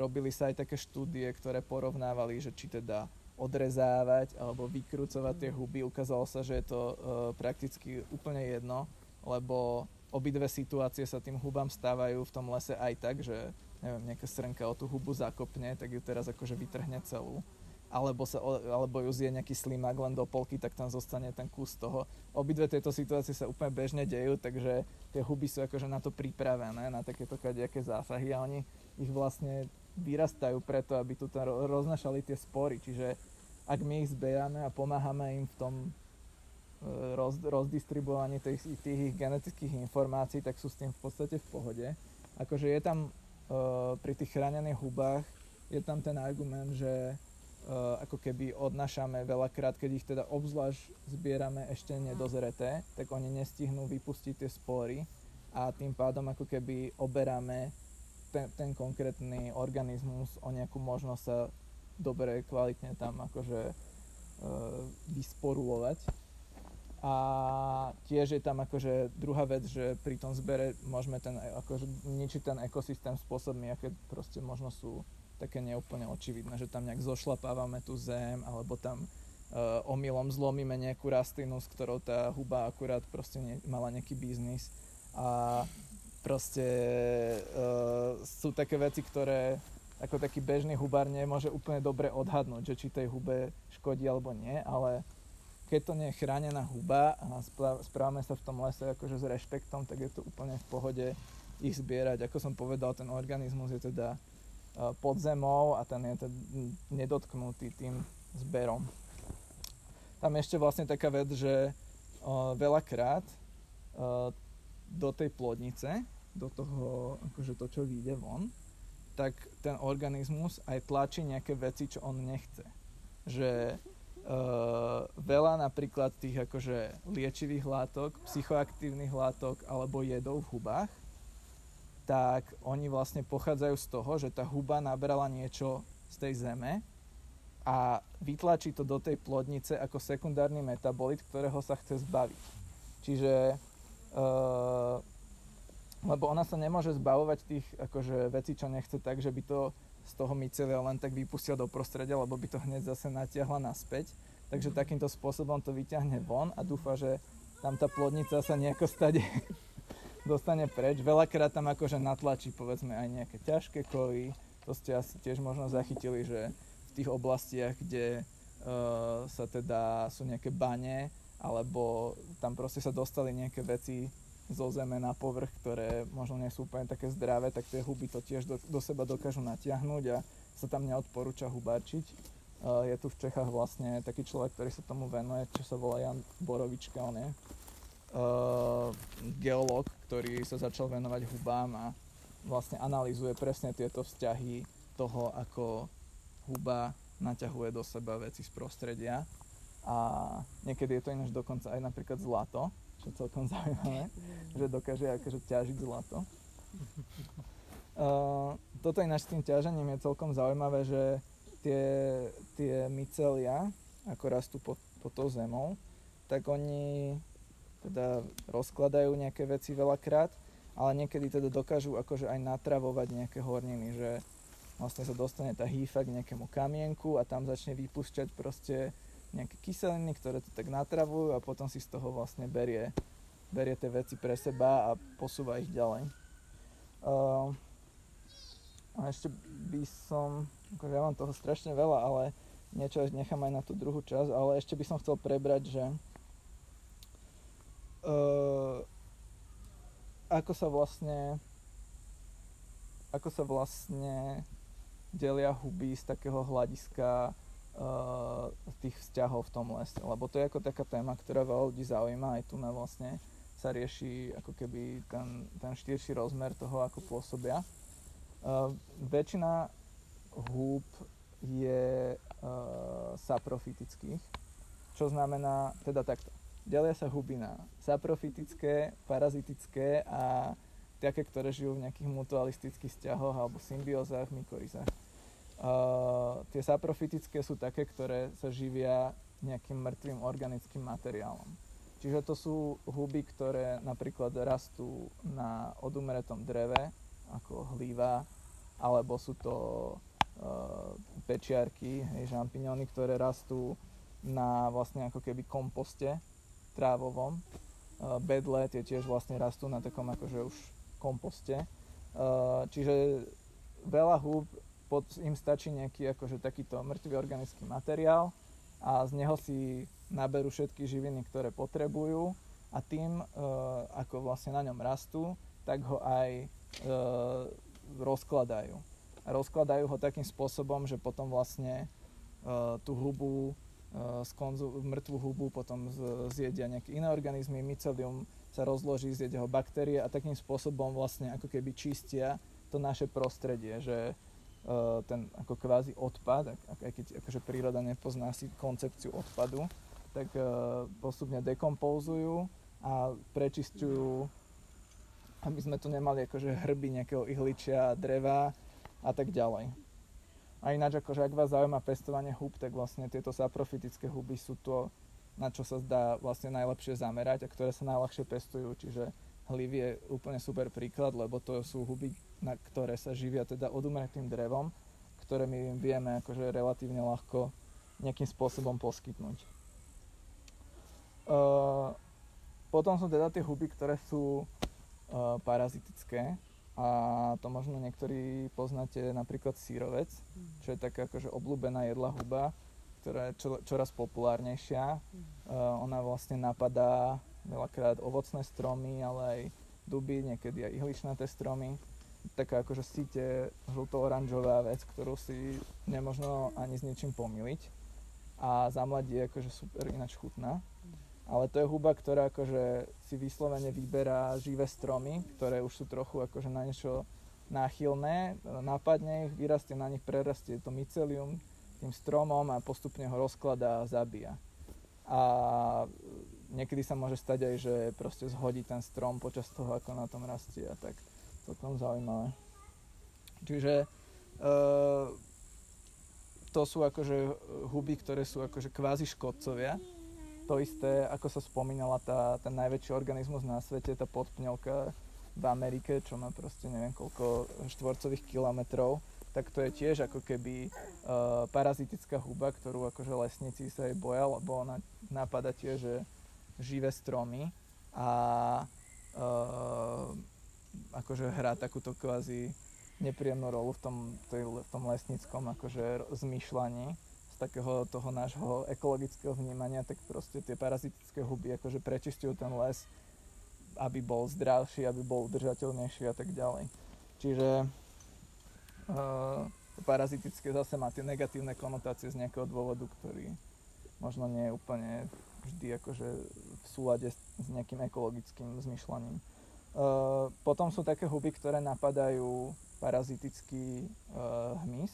robili sa aj také štúdie, ktoré porovnávali, že či teda odrezávať alebo vykrúcovať tie huby. Ukázalo sa, že je to e, prakticky úplne jedno, lebo obidve situácie sa tým hubám stávajú v tom lese aj tak, že neviem, nejaká srnka o tú hubu zakopne, tak ju teraz akože vytrhne celú. Alebo, sa, alebo ju zje nejaký slimák len do polky, tak tam zostane ten kus toho. Obidve tieto situácie sa úplne bežne dejú, takže tie huby sú akože na to pripravené, na takéto kadejaké zásahy a oni ich vlastne vyrastajú preto, aby tu roznašali tie spory. Čiže ak my ich zbierame a pomáhame im v tom roz, rozdistribuovaní tých, tých ich genetických informácií, tak sú s tým v podstate v pohode. Akože je tam uh, pri tých chránených hubách je tam ten argument, že Uh, ako keby odnášame veľakrát, keď ich teda obzvlášť zbierame ešte nedozreté, tak oni nestihnú vypustiť tie spory a tým pádom ako keby oberáme ten, ten konkrétny organizmus o nejakú možnosť sa dobre, kvalitne tam akože uh, vysporulovať. A tiež je tam akože druhá vec, že pri tom zbere môžeme ten, akože ničiť ten ekosystém spôsobmi, aké proste možno sú také neúplne očividné, že tam nejak zošlapávame tú zem, alebo tam e, omylom zlomíme nejakú rastlinu, s ktorou tá huba akurát proste ne, mala nejaký biznis. A proste e, sú také veci, ktoré ako taký bežný hubár nemôže úplne dobre odhadnúť, že či tej hube škodí alebo nie, ale keď to nie je chránená huba a správame sa v tom lese akože s rešpektom, tak je to úplne v pohode ich zbierať. Ako som povedal, ten organizmus je teda pod zemou a ten je teda nedotknutý tým zberom. Tam je ešte vlastne taká vec, že veľakrát do tej plodnice, do toho, akože to, čo vyjde von, tak ten organizmus aj tlačí nejaké veci, čo on nechce. Že Uh, veľa napríklad tých akože liečivých látok, psychoaktívnych látok alebo jedov v hubách, tak oni vlastne pochádzajú z toho, že tá huba nabrala niečo z tej zeme a vytlačí to do tej plodnice ako sekundárny metabolit, ktorého sa chce zbaviť. Čiže uh, lebo ona sa nemôže zbavovať tých akože vecí, čo nechce, tak, že by to z toho mycelia len tak vypustia do prostredia, lebo by to hneď zase natiahla naspäť. Takže takýmto spôsobom to vyťahne von a dúfa, že tam tá plodnica sa nejako stade dostane preč. Veľakrát tam akože natlačí povedzme aj nejaké ťažké kovy. To ste asi tiež možno zachytili, že v tých oblastiach, kde uh, sa teda sú nejaké bane, alebo tam proste sa dostali nejaké veci zo zeme na povrch, ktoré možno nie sú úplne také zdravé, tak tie huby to tiež do, do seba dokážu natiahnuť a sa tam neodporúča hubáčiť. Uh, je tu v Čechách vlastne taký človek, ktorý sa tomu venuje, čo sa volá Jan Borovička, on je uh, geológ, ktorý sa začal venovať hubám a vlastne analýzuje presne tieto vzťahy toho, ako huba naťahuje do seba veci z prostredia. A niekedy je to ináč dokonca aj napríklad zlato, čo celkom zaujímavé, že dokáže akože ťažiť zlato. Uh, toto ináč s tým ťažením je celkom zaujímavé, že tie, tie mycelia, ako rastú pod, pod tou zemou, tak oni teda rozkladajú nejaké veci veľakrát, ale niekedy teda dokážu akože aj natravovať nejaké horniny, že vlastne sa dostane tá hýfa k nejakému kamienku a tam začne vypúšťať proste nejaké kyseliny, ktoré to tak natravujú a potom si z toho vlastne berie, berie tie veci pre seba a posúva ich ďalej. Uh, a ešte by som, akože ja mám toho strašne veľa, ale niečo nechám aj na tú druhú časť, ale ešte by som chcel prebrať, že uh, ako sa vlastne ako sa vlastne delia huby z takého hľadiska tých vzťahov v tom lese, lebo to je ako taká téma, ktorá veľa ľudí zaujíma, aj tu na vlastne sa rieši ako keby ten, ten širší rozmer toho, ako pôsobia. Uh, väčšina húb je uh, saprofitických, čo znamená teda takto. Delia sa huby na saprofitické, parazitické a také, ktoré žijú v nejakých mutualistických vzťahoch alebo symbiózach, mykorizách. Uh, tie saprofitické sú také, ktoré sa živia nejakým mŕtvým organickým materiálom. Čiže to sú huby, ktoré napríklad rastú na odumretom dreve, ako hlíva, alebo sú to uh, pečiarky, žampiňóny, ktoré rastú na vlastne ako keby komposte trávovom. Uh, bedle tie tiež vlastne rastú na takom akože už komposte. Uh, čiže veľa húb pod im stačí nejaký akože takýto mŕtvý organický materiál a z neho si naberú všetky živiny, ktoré potrebujú a tým, e, ako vlastne na ňom rastú, tak ho aj e, rozkladajú. A rozkladajú ho takým spôsobom, že potom vlastne e, tú hubu, e, skonzu, mŕtvú hubu potom z, zjedia nejaké iné organizmy, mycelium sa rozloží, zjedia ho baktérie a takým spôsobom vlastne ako keby čistia to naše prostredie, že ten ako kvázi odpad, aj keď akože príroda nepozná si koncepciu odpadu, tak uh, postupne dekompózujú a prečisťujú, aby sme tu nemali akože hrby nejakého ihličia, dreva a tak ďalej. A ináč, akože ak vás zaujíma pestovanie húb, tak vlastne tieto saprofitické huby sú to, na čo sa zdá vlastne najlepšie zamerať a ktoré sa najľahšie pestujú, čiže hliv je úplne super príklad, lebo to sú huby, na ktoré sa živia teda odumretým drevom, ktoré my vieme akože relatívne ľahko nejakým spôsobom poskytnúť. E, potom sú teda tie huby, ktoré sú e, parazitické a to možno niektorí poznáte napríklad sírovec, čo je taká akože obľúbená jedla huba, ktorá je čo, čoraz populárnejšia. Uh, ona vlastne napadá veľakrát ovocné stromy, ale aj duby, niekedy aj ihličnaté stromy. Taká akože síte žlto-oranžová vec, ktorú si nemožno ani s niečím pomýliť. A za mladí je akože super ináč chutná. Ale to je huba, ktorá akože si vyslovene vyberá živé stromy, ktoré už sú trochu akože na niečo náchylné, napadne ich, vyrastie na nich, prerastie to mycelium tým stromom a postupne ho rozkladá a zabíja. A niekedy sa môže stať aj, že proste zhodí ten strom počas toho, ako na tom rastie a tak. Celkom zaujímavé. Čiže e, to sú akože huby, ktoré sú akože kvázi škodcovia. To isté, ako sa spomínala tá, ten najväčší organizmus na svete, tá podpňovka v Amerike, čo má proste neviem koľko štvorcových kilometrov, tak to je tiež ako keby uh, parazitická huba, ktorú akože lesníci sa jej boja, lebo ona napadá tiež že živé stromy a uh, akože hrá takúto kvázi nepríjemnú rolu v tom, v tom lesníckom akože zmyšľaní z takého toho nášho ekologického vnímania, tak proste tie parazitické huby akože prečistujú ten les, aby bol zdravší, aby bol udržateľnejší a tak ďalej. Čiže e, parazitické zase má tie negatívne konotácie z nejakého dôvodu, ktorý možno nie je úplne vždy akože v súlade s nejakým ekologickým zmyšľaním. E, potom sú také huby, ktoré napadajú parazitický e, hmyz.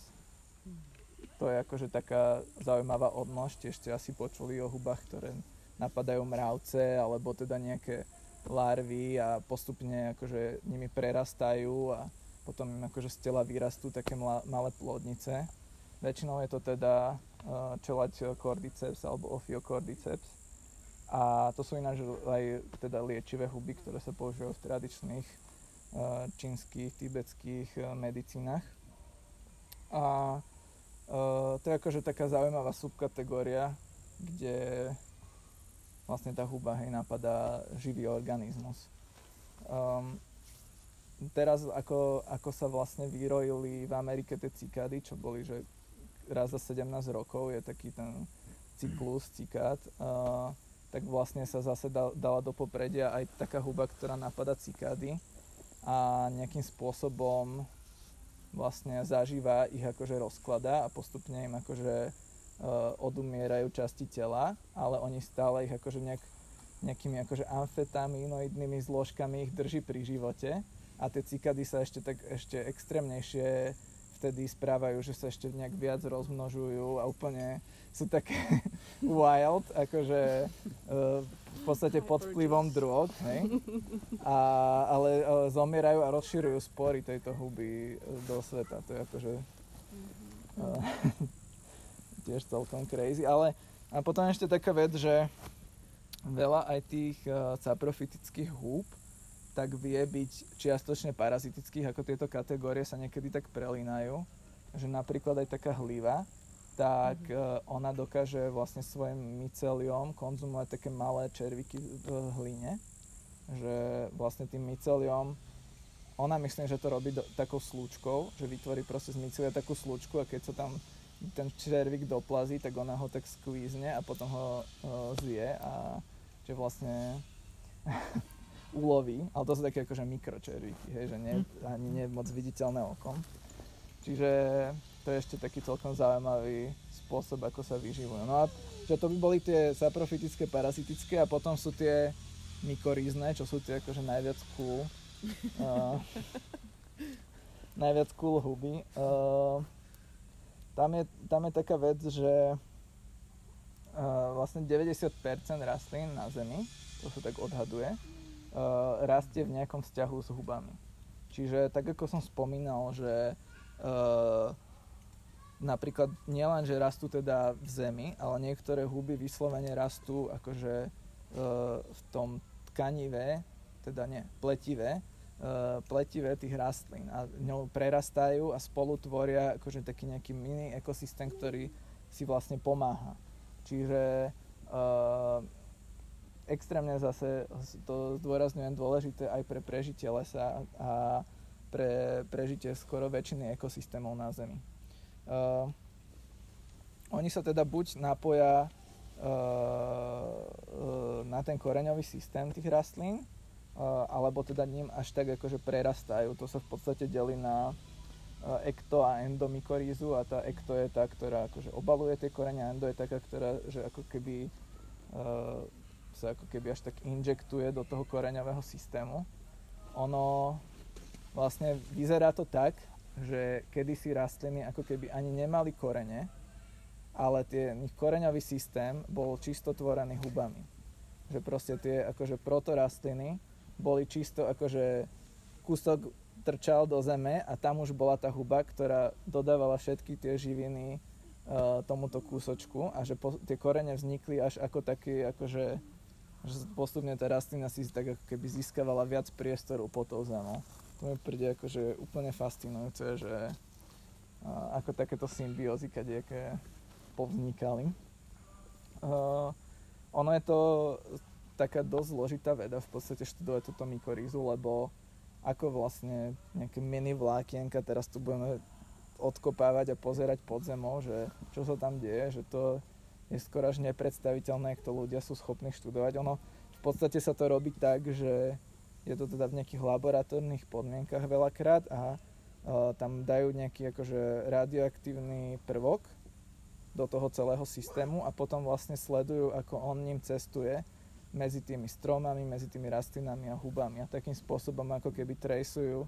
To je akože taká zaujímavá odnož, tiež ste asi počuli o hubách, ktoré napadajú mravce alebo teda nejaké larvy a postupne akože nimi prerastajú a potom im akože z tela vyrastú také malé plodnice. Väčšinou je to teda čelať cordyceps alebo ophiocordyceps. A to sú ináč aj teda liečivé huby, ktoré sa používajú v tradičných čínskych, tibetských medicínach. A to je akože taká zaujímavá subkategória, kde vlastne tá huba, hej, napadá živý organizmus. Um, teraz, ako, ako sa vlastne vyrojili v Amerike tie cikády, čo boli, že raz za sedemnásť rokov je taký ten cyklus cikád, uh, tak vlastne sa zase da, dala do popredia aj taká huba, ktorá napadá cikády a nejakým spôsobom vlastne zažíva ich akože rozkladá a postupne im akože odumierajú časti tela, ale oni stále ich akože nejak, nejakými akože amfetaminoidnými zložkami ich drží pri živote a tie cikady sa ešte tak ešte extrémnejšie vtedy správajú, že sa ešte nejak viac rozmnožujú a úplne sú také wild, akože uh, v podstate pod vplyvom drog, hej? A, ale uh, zomierajú a rozširujú spory tejto huby do sveta. To je akože uh, tiež celkom crazy, ale a potom ešte taká vec, že veľa aj tých uh, saprofitických húb tak vie byť čiastočne parazitických, ako tieto kategórie sa niekedy tak prelínajú, že napríklad aj taká hliva, tak uh, ona dokáže vlastne svojim myceliom konzumovať také malé červiky v hline, že vlastne tým myceliom ona myslím, že to robí do, takou slúčkou, že vytvorí proste z mycelia takú slúčku a keď sa tam ten červík doplazí, tak ona ho tak skvízne a potom ho uh, zje a že vlastne uloví, ale to sú také akože mikročervíky, hej, že nie, ani nie moc viditeľné okom. Čiže to je ešte taký celkom zaujímavý spôsob, ako sa vyživujú. No a že to by boli tie saprofitické, parazitické a potom sú tie mykorízne, čo sú tie akože najviac cool. Uh, najviac cool huby. Uh, Tam je, tam je taká vec, že uh, vlastne deväťdesiat percent rastlín na Zemi, to sa tak odhaduje, uh, rastie v nejakom vzťahu s hubami. Čiže tak ako som spomínal, že uh, napríklad nielen, že rastú teda v zemi, ale niektoré huby vyslovene rastú akože uh, v tom tkanivé, teda nie, pletivé, pletivé tých rastlín a ňou prerastajú a spolu tvoria akože taký nejaký mini ekosystém, ktorý si vlastne pomáha. Čiže uh, extrémne zase to zdôrazňujem dôležité aj pre prežitie lesa a pre prežitie skoro väčšiny ekosystémov na Zemi. Uh, Oni sa teda buď napoja na ten koreňový systém tých rastlín, alebo teda ním až tak akože prerastajú. To sa v podstate delí na ekto a endomykorízu a tá ekto je tá, ktorá akože obaluje tie korene a endo je taká, ktorá že ako keby sa ako keby až tak injektuje do toho koreňového systému. Ono vlastne vyzerá to tak, že kedysi rastliny ako keby ani nemali korene, ale ten koreňový systém bol čisto tvorený hubami. Že proste tie akože protorastliny boli čisto akože kúsok trčal do zeme a tam už bola tá huba, ktorá dodávala všetky tie živiny e, tomuto kúsočku a že po, tie korene vznikli až ako taký akože že postupne tá rastlina si tak ako keby získavala viac priestoru pod tou zemou. To mi príde akože úplne fascinujúce, že e, ako takéto symbiózy kadejaké povznikali. Uh, ono je to taká dosť zložitá veda, v podstate študuje túto mykorízu, lebo ako vlastne nejaké mini vlákienka, teraz tu budeme odkopávať a pozerať pod zemou, že čo sa tam deje, že to je skoro až nepredstaviteľné, ak to ľudia sú schopní študovať. Ono v podstate sa to robí tak, že je to teda v nejakých laboratórnych podmienkach veľakrát a uh, tam dajú nejaký akože radioaktívny prvok do toho celého systému a potom vlastne sledujú, ako on ním cestuje medzi tými stromami, medzi tými rastlinami a hubami a takým spôsobom ako keby traceujú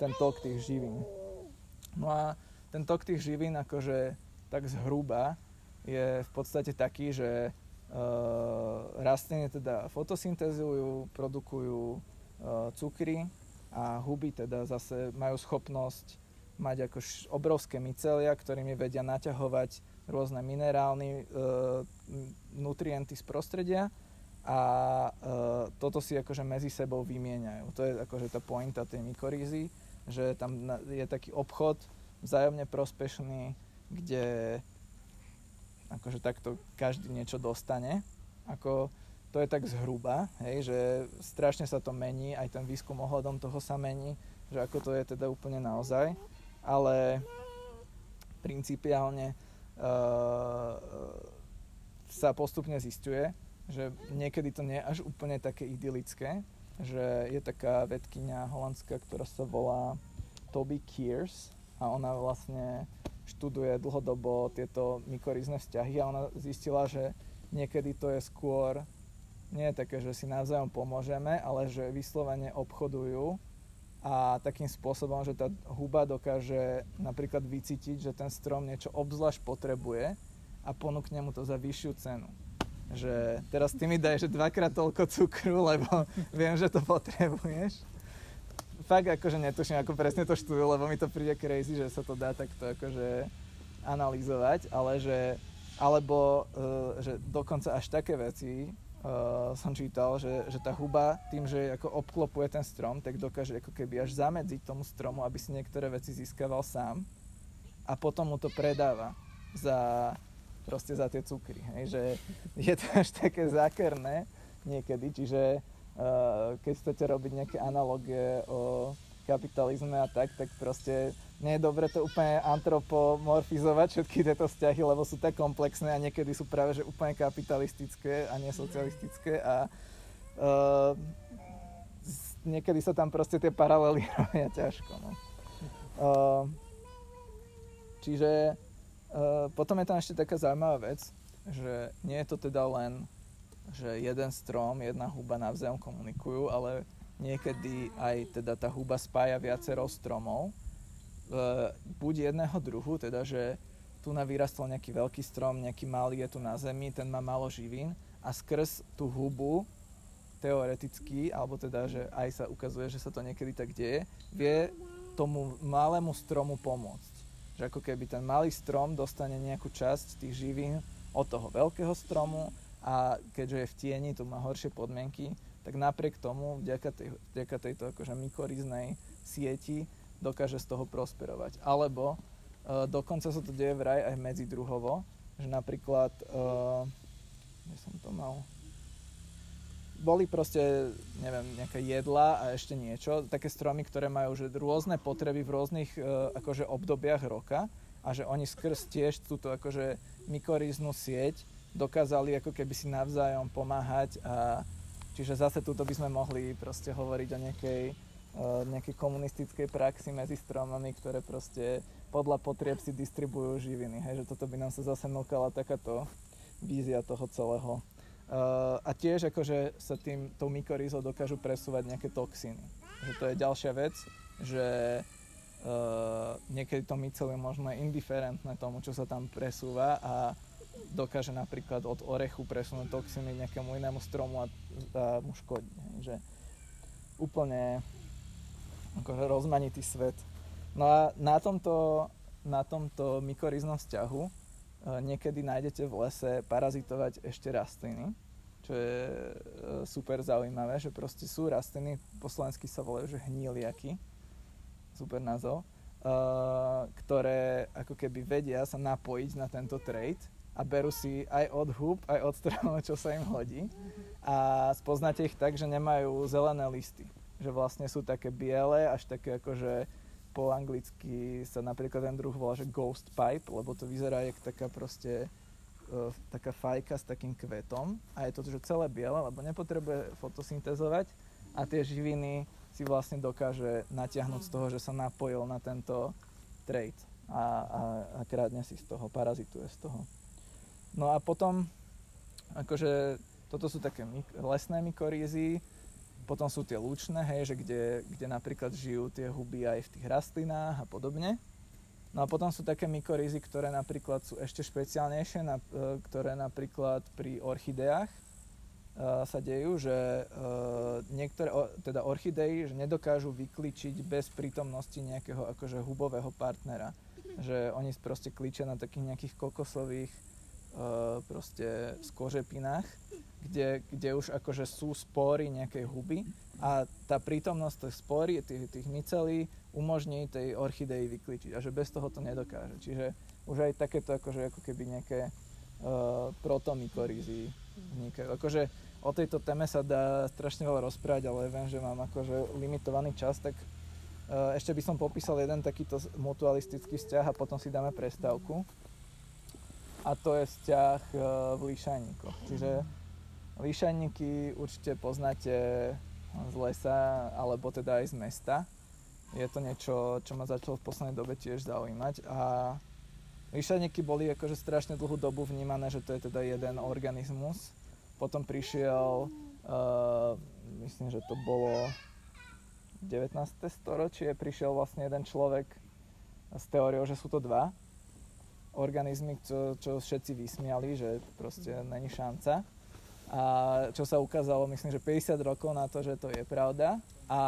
ten tok tých živín. No a ten tok tých živín akože tak zhruba je v podstate taký, že e, rastliny teda fotosyntézujú, produkujú e, cukry a huby teda zase majú schopnosť mať ako š- obrovské mycelia, ktorými vedia naťahovať rôzne minerálne e, nutrienty z prostredia a e, toto si akože medzi sebou vymieňajú. To je akože tá pointa tej mykorízy, že tam je taký obchod vzájomne prospešný, kde akože takto každý niečo dostane. Ako, to je tak zhruba, hej, že strašne sa to mení, aj ten výskum ohľadom toho sa mení, že ako to je teda úplne naozaj, ale principiálne Uh, sa postupne zisťuje, že niekedy to nie je až úplne také idylické, že je taká vedkyňa holandská, ktorá sa volá Toby Kiers a ona vlastne študuje dlhodobo tieto mykorizné vzťahy a ona zistila, že niekedy to je skôr nie je také, že si navzájom pomôžeme, ale že vyslovene obchodujú a takým spôsobom, že tá huba dokáže napríklad vycítiť, že ten strom niečo obzvlášť potrebuje a ponúkne mu to za vyššiu cenu. Že teraz ty mi daj, že dvakrát toľko cukru, lebo viem, že to potrebuješ. Fakt akože netuším, ako presne to študujú, lebo mi to príde crazy, že sa to dá takto akože analyzovať, ale že, alebo že dokonca až také veci, Uh, som čítal, že, že tá huba tým, že ako obklopuje ten strom, tak dokáže ako keby až zamedziť tomu stromu, aby si niektoré veci získaval sám a potom mu to predáva za, proste za tie cukry. Hej, že je to až také zákerné niekedy, čiže uh, keď chcete robiť nejaké analogie o kapitalizme a tak, tak proste nie je dobre to úplne antropomorfizovať všetky tieto vzťahy, lebo sú tak komplexné a niekedy sú práve že úplne kapitalistické a nesocialistické a uh, niekedy sa tam proste tie paralely robia ťažko. No. Uh, čiže uh, potom je tam ešte taká zaujímavá vec, že nie je to teda len, že jeden strom, jedna huba navzájom komunikujú, ale niekedy aj teda tá huba spája viacero stromov, Uh, buď jedného druhu, teda že tu vyrastol nejaký veľký strom, nejaký malý je tu na zemi, ten má málo živín a skrz tú hubu teoreticky, alebo teda, že aj sa ukazuje, že sa to niekedy tak deje, vie tomu malému stromu pomôcť. Že ako keby ten malý strom dostane nejakú časť tých živín od toho veľkého stromu a keďže je v tieni, tu má horšie podmienky, tak napriek tomu, vďaka, tej, vďaka tejto akože mykoriznej sieti dokáže z toho prosperovať. Alebo e, dokonca sa to deje vraj aj medzidruhovo, že napríklad e, kde som to mal? Boli proste, neviem, nejaké jedlá a ešte niečo, také stromy, ktoré majú že rôzne potreby v rôznych e, akože obdobiach roka a že oni skrz tiež túto akože mykoríznu sieť dokázali ako keby si navzájom pomáhať a čiže zase túto by sme mohli proste hovoriť o nejakej, o nejakej komunistickej praxi medzi stromami, ktoré proste podľa potrieb si distribujú živiny. Hej, že toto by nám sa zase núkala takáto vízia toho celého. Uh, a tiež akože sa tým, tou mykorízou dokážu presúvať nejaké toxíny. Že to je ďalšia vec, že uh, niekedy to mycelium možno je indiferentné tomu, čo sa tam presúva a dokáže napríklad od orechu presunúť toxíny nejakému inému stromu a, a mu škodí. Že úplne akože rozmanitý svet. No a na tomto, na tomto mykoríznom vzťahu niekedy nájdete v lese parazitovať ešte rastliny, čo je super zaujímavé, že proste sú rastliny, po slovensky sa volajú, že hníliaky, super názov, ktoré ako keby vedia sa napojiť na tento trait a berú si aj od húb, aj od stromov, čo sa im hodí a spoznáte ich tak, že nemajú zelené listy, že vlastne sú také biele, až také akože po anglicky sa napríklad ten druh volá, že ghost pipe, lebo to vyzerá jak taká proste e, taká fajka s takým kvetom a je to že celé biele, lebo nepotrebuje fotosyntezovať a tie živiny si vlastne dokáže natiahnuť z toho, že sa napojil na tento trait a, a, a krádne si z toho, parazituje z toho. No a potom akože toto sú také myk- lesné mykorízy. Potom sú tie lúčne, hej, že kde, kde napríklad žijú tie huby aj v tých rastlinách a podobne. No a potom sú také mykorízy, ktoré napríklad sú ešte špeciálnejšie, na, ktoré napríklad pri orchideách uh, sa dejú, že uh, niektoré o, teda orchidei že nedokážu vykličiť bez prítomnosti nejakého akože hubového partnera. Že oni proste kličia na takých nejakých kokosových uh, proste skořepinách. Kde, kde už akože sú spory nejakej huby a tá prítomnosť tých spory, tých, tých mycelí umožní tej orchidei vykličiť a že bez toho to nedokáže. Čiže už aj takéto akože ako keby nejaké uh, protomykorízy vznikajú. Akože o tejto téme sa dá strašne veľa rozprávať, ale viem, že mám akože limitovaný čas, tak uh, ešte by som popísal jeden takýto mutualistický vzťah a potom si dáme prestávku. A to je vzťah uh, v líšajníkoch. Čiže líšajníky určite poznáte z lesa, alebo teda aj z mesta. Je to niečo, čo ma začalo v poslednej dobe tiež zaujímať. A líšajníky boli akože strašne dlhú dobu vnímané, že to je teda jeden organizmus. Potom prišiel, uh, myslím, že to bolo devätnáste storočie, prišiel vlastne jeden človek s teóriou, že sú to dva organizmy, čo, čo všetci vysmiali, že proste není šanca. A čo sa ukázalo, myslím, že päťdesiat rokov na to, že to je pravda. A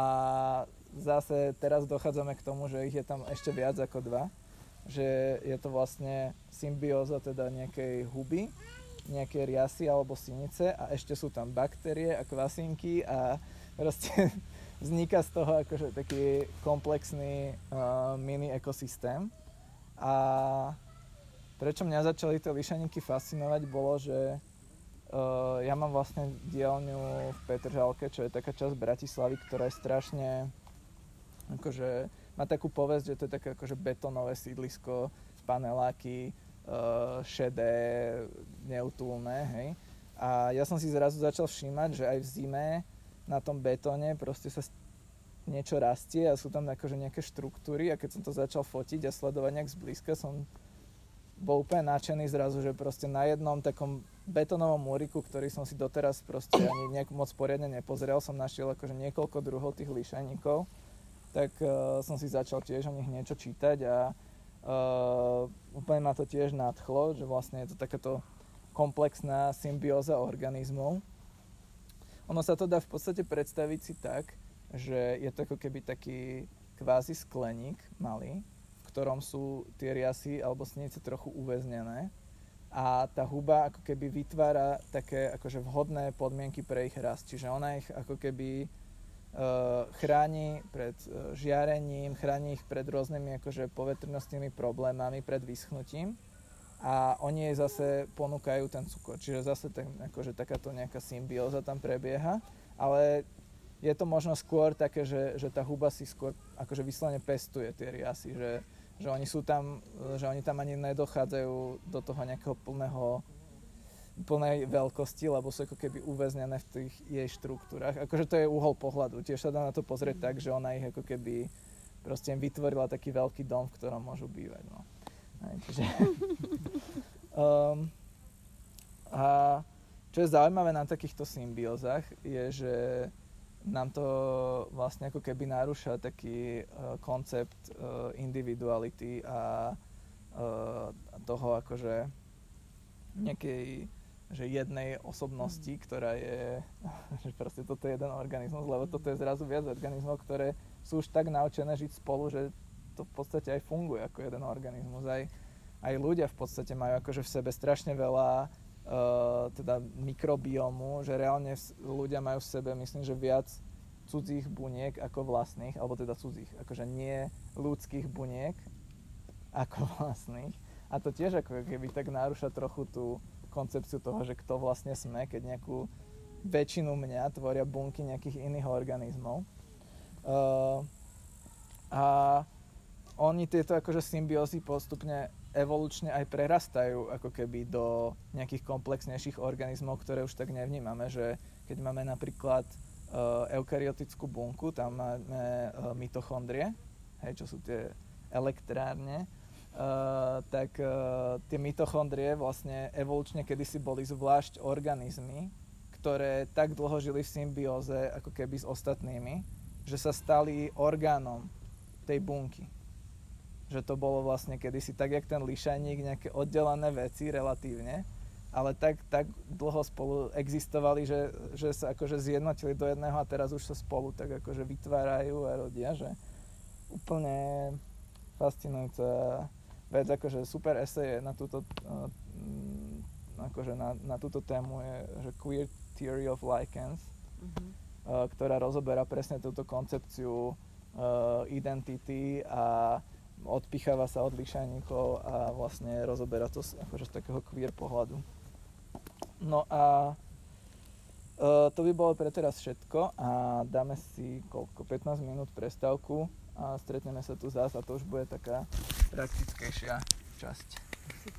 zase teraz dochádzame k tomu, že ich je tam ešte viac ako dva. Že je to vlastne symbióza teda nejakej huby, nejakej riasy alebo sinice a ešte sú tam baktérie a kvasinky a proste vzniká z toho akože taký komplexný uh, mini ekosystém. A prečo mňa začali tie líšajníky fascinovať bolo, že Uh, ja mám vlastne dielňu v Petržalke, čo je taká časť Bratislavy, ktorá je strašne akože, má takú povesť, že to je také akože betonové sídlisko, paneláky, uh, šedé, neutulné, hej. A ja som si zrazu začal všímať, že aj v zime na tom betóne proste sa niečo rastie a sú tam akože nejaké štruktúry a keď som to začal fotiť a sledovať nejak zblízka, som bol úplne nadšený zrazu, že proste na jednom takom betonovom múriku, ktorý som si doteraz proste ani nejak moc poriadne nepozrel, som našiel akože niekoľko druhov tých líšajníkov, tak uh, som si začal tiež o nich niečo čítať a uh, úplne ma to tiež nadchlo, že vlastne je to takáto komplexná symbióza organizmov. Ono sa to dá v podstate predstaviť si tak, že je to ako keby taký kvázi skleník malý, v ktorom sú tie riasy alebo sinice trochu uväznené. A tá huba ako keby vytvára také akože vhodné podmienky pre ich rast. Čiže ona ich ako keby e, chráni pred žiarením, chráni ich pred rôznymi akože povetrnostnými problémami, pred vyschnutím. A oni jej zase ponúkajú ten cukor. Čiže zase ten, akože takáto nejaká symbióza tam prebieha. Ale je to možno skôr také, že, že tá huba si skôr akože vyslovene pestuje tie riasy, že že oni sú tam, že oni tam ani nedochádzajú do toho nejakého plného plnej veľkosti, lebo sú ako keby uväznené v tých jej štruktúrach. Akože to je uhol pohľadu. Tiež sa dá na to pozrieť tak, že ona ich ako keby proste im vytvorila taký veľký dom, v ktorom môžu bývať. No. Hej, takže... um, a čo je zaujímavé na takýchto symbiózach je, že nám to vlastne ako keby narúša taký uh, koncept uh, individuality a uh, toho akože nejakej že jednej osobnosti, ktorá je, že proste toto je jeden organizmus, lebo toto je zrazu viac organizmov, ktoré sú už tak naučené žiť spolu, že to v podstate aj funguje ako jeden organizmus. Aj, aj ľudia v podstate majú akože v sebe strašne veľa Uh, teda mikrobiomu, že reálne ľudia majú v sebe, myslím, že viac cudzích buniek ako vlastných, alebo teda cudzích, akože nie ľudských buniek ako vlastných. A to tiež ako keby tak narúša trochu tú koncepciu toho, že kto vlastne sme, keď nejakú väčšinu mňa tvoria bunky nejakých iných organizmov. Uh, a oni tieto akože symbiózy postupne evolučne aj prerastajú ako keby do nejakých komplexnejších organizmov, ktoré už tak nevnímame, že keď máme napríklad uh, eukaryotickú bunku, tam máme uh, mitochondrie, hej, čo sú tie elektrárne, uh, tak uh, tie mitochondrie vlastne evolučne kedysi boli zvlášť organizmy, ktoré tak dlho žili v symbióze ako keby s ostatnými, že sa stali orgánom tej bunky. Že to bolo vlastne kedysi tak, jak ten lišajník, nejaké oddelené veci relatívne, ale tak, tak dlho spolu existovali, že, že sa akože zjednotili do jedného a teraz už sa spolu tak akože vytvárajú a rodia, že úplne fascinujúca vec, akože super esej na túto akože na, na túto tému je že Queer Theory of Lichens, mm-hmm. ktorá rozoberá presne túto koncepciu uh, identity a odpicháva sa od lišajníkov a vlastne rozoberá to akože z takého queer pohľadu. No a e, to by bolo pre teraz všetko a dáme si koľko? pätnásť minút prestávku a stretneme sa tu zás a to už bude taká praktickejšia časť.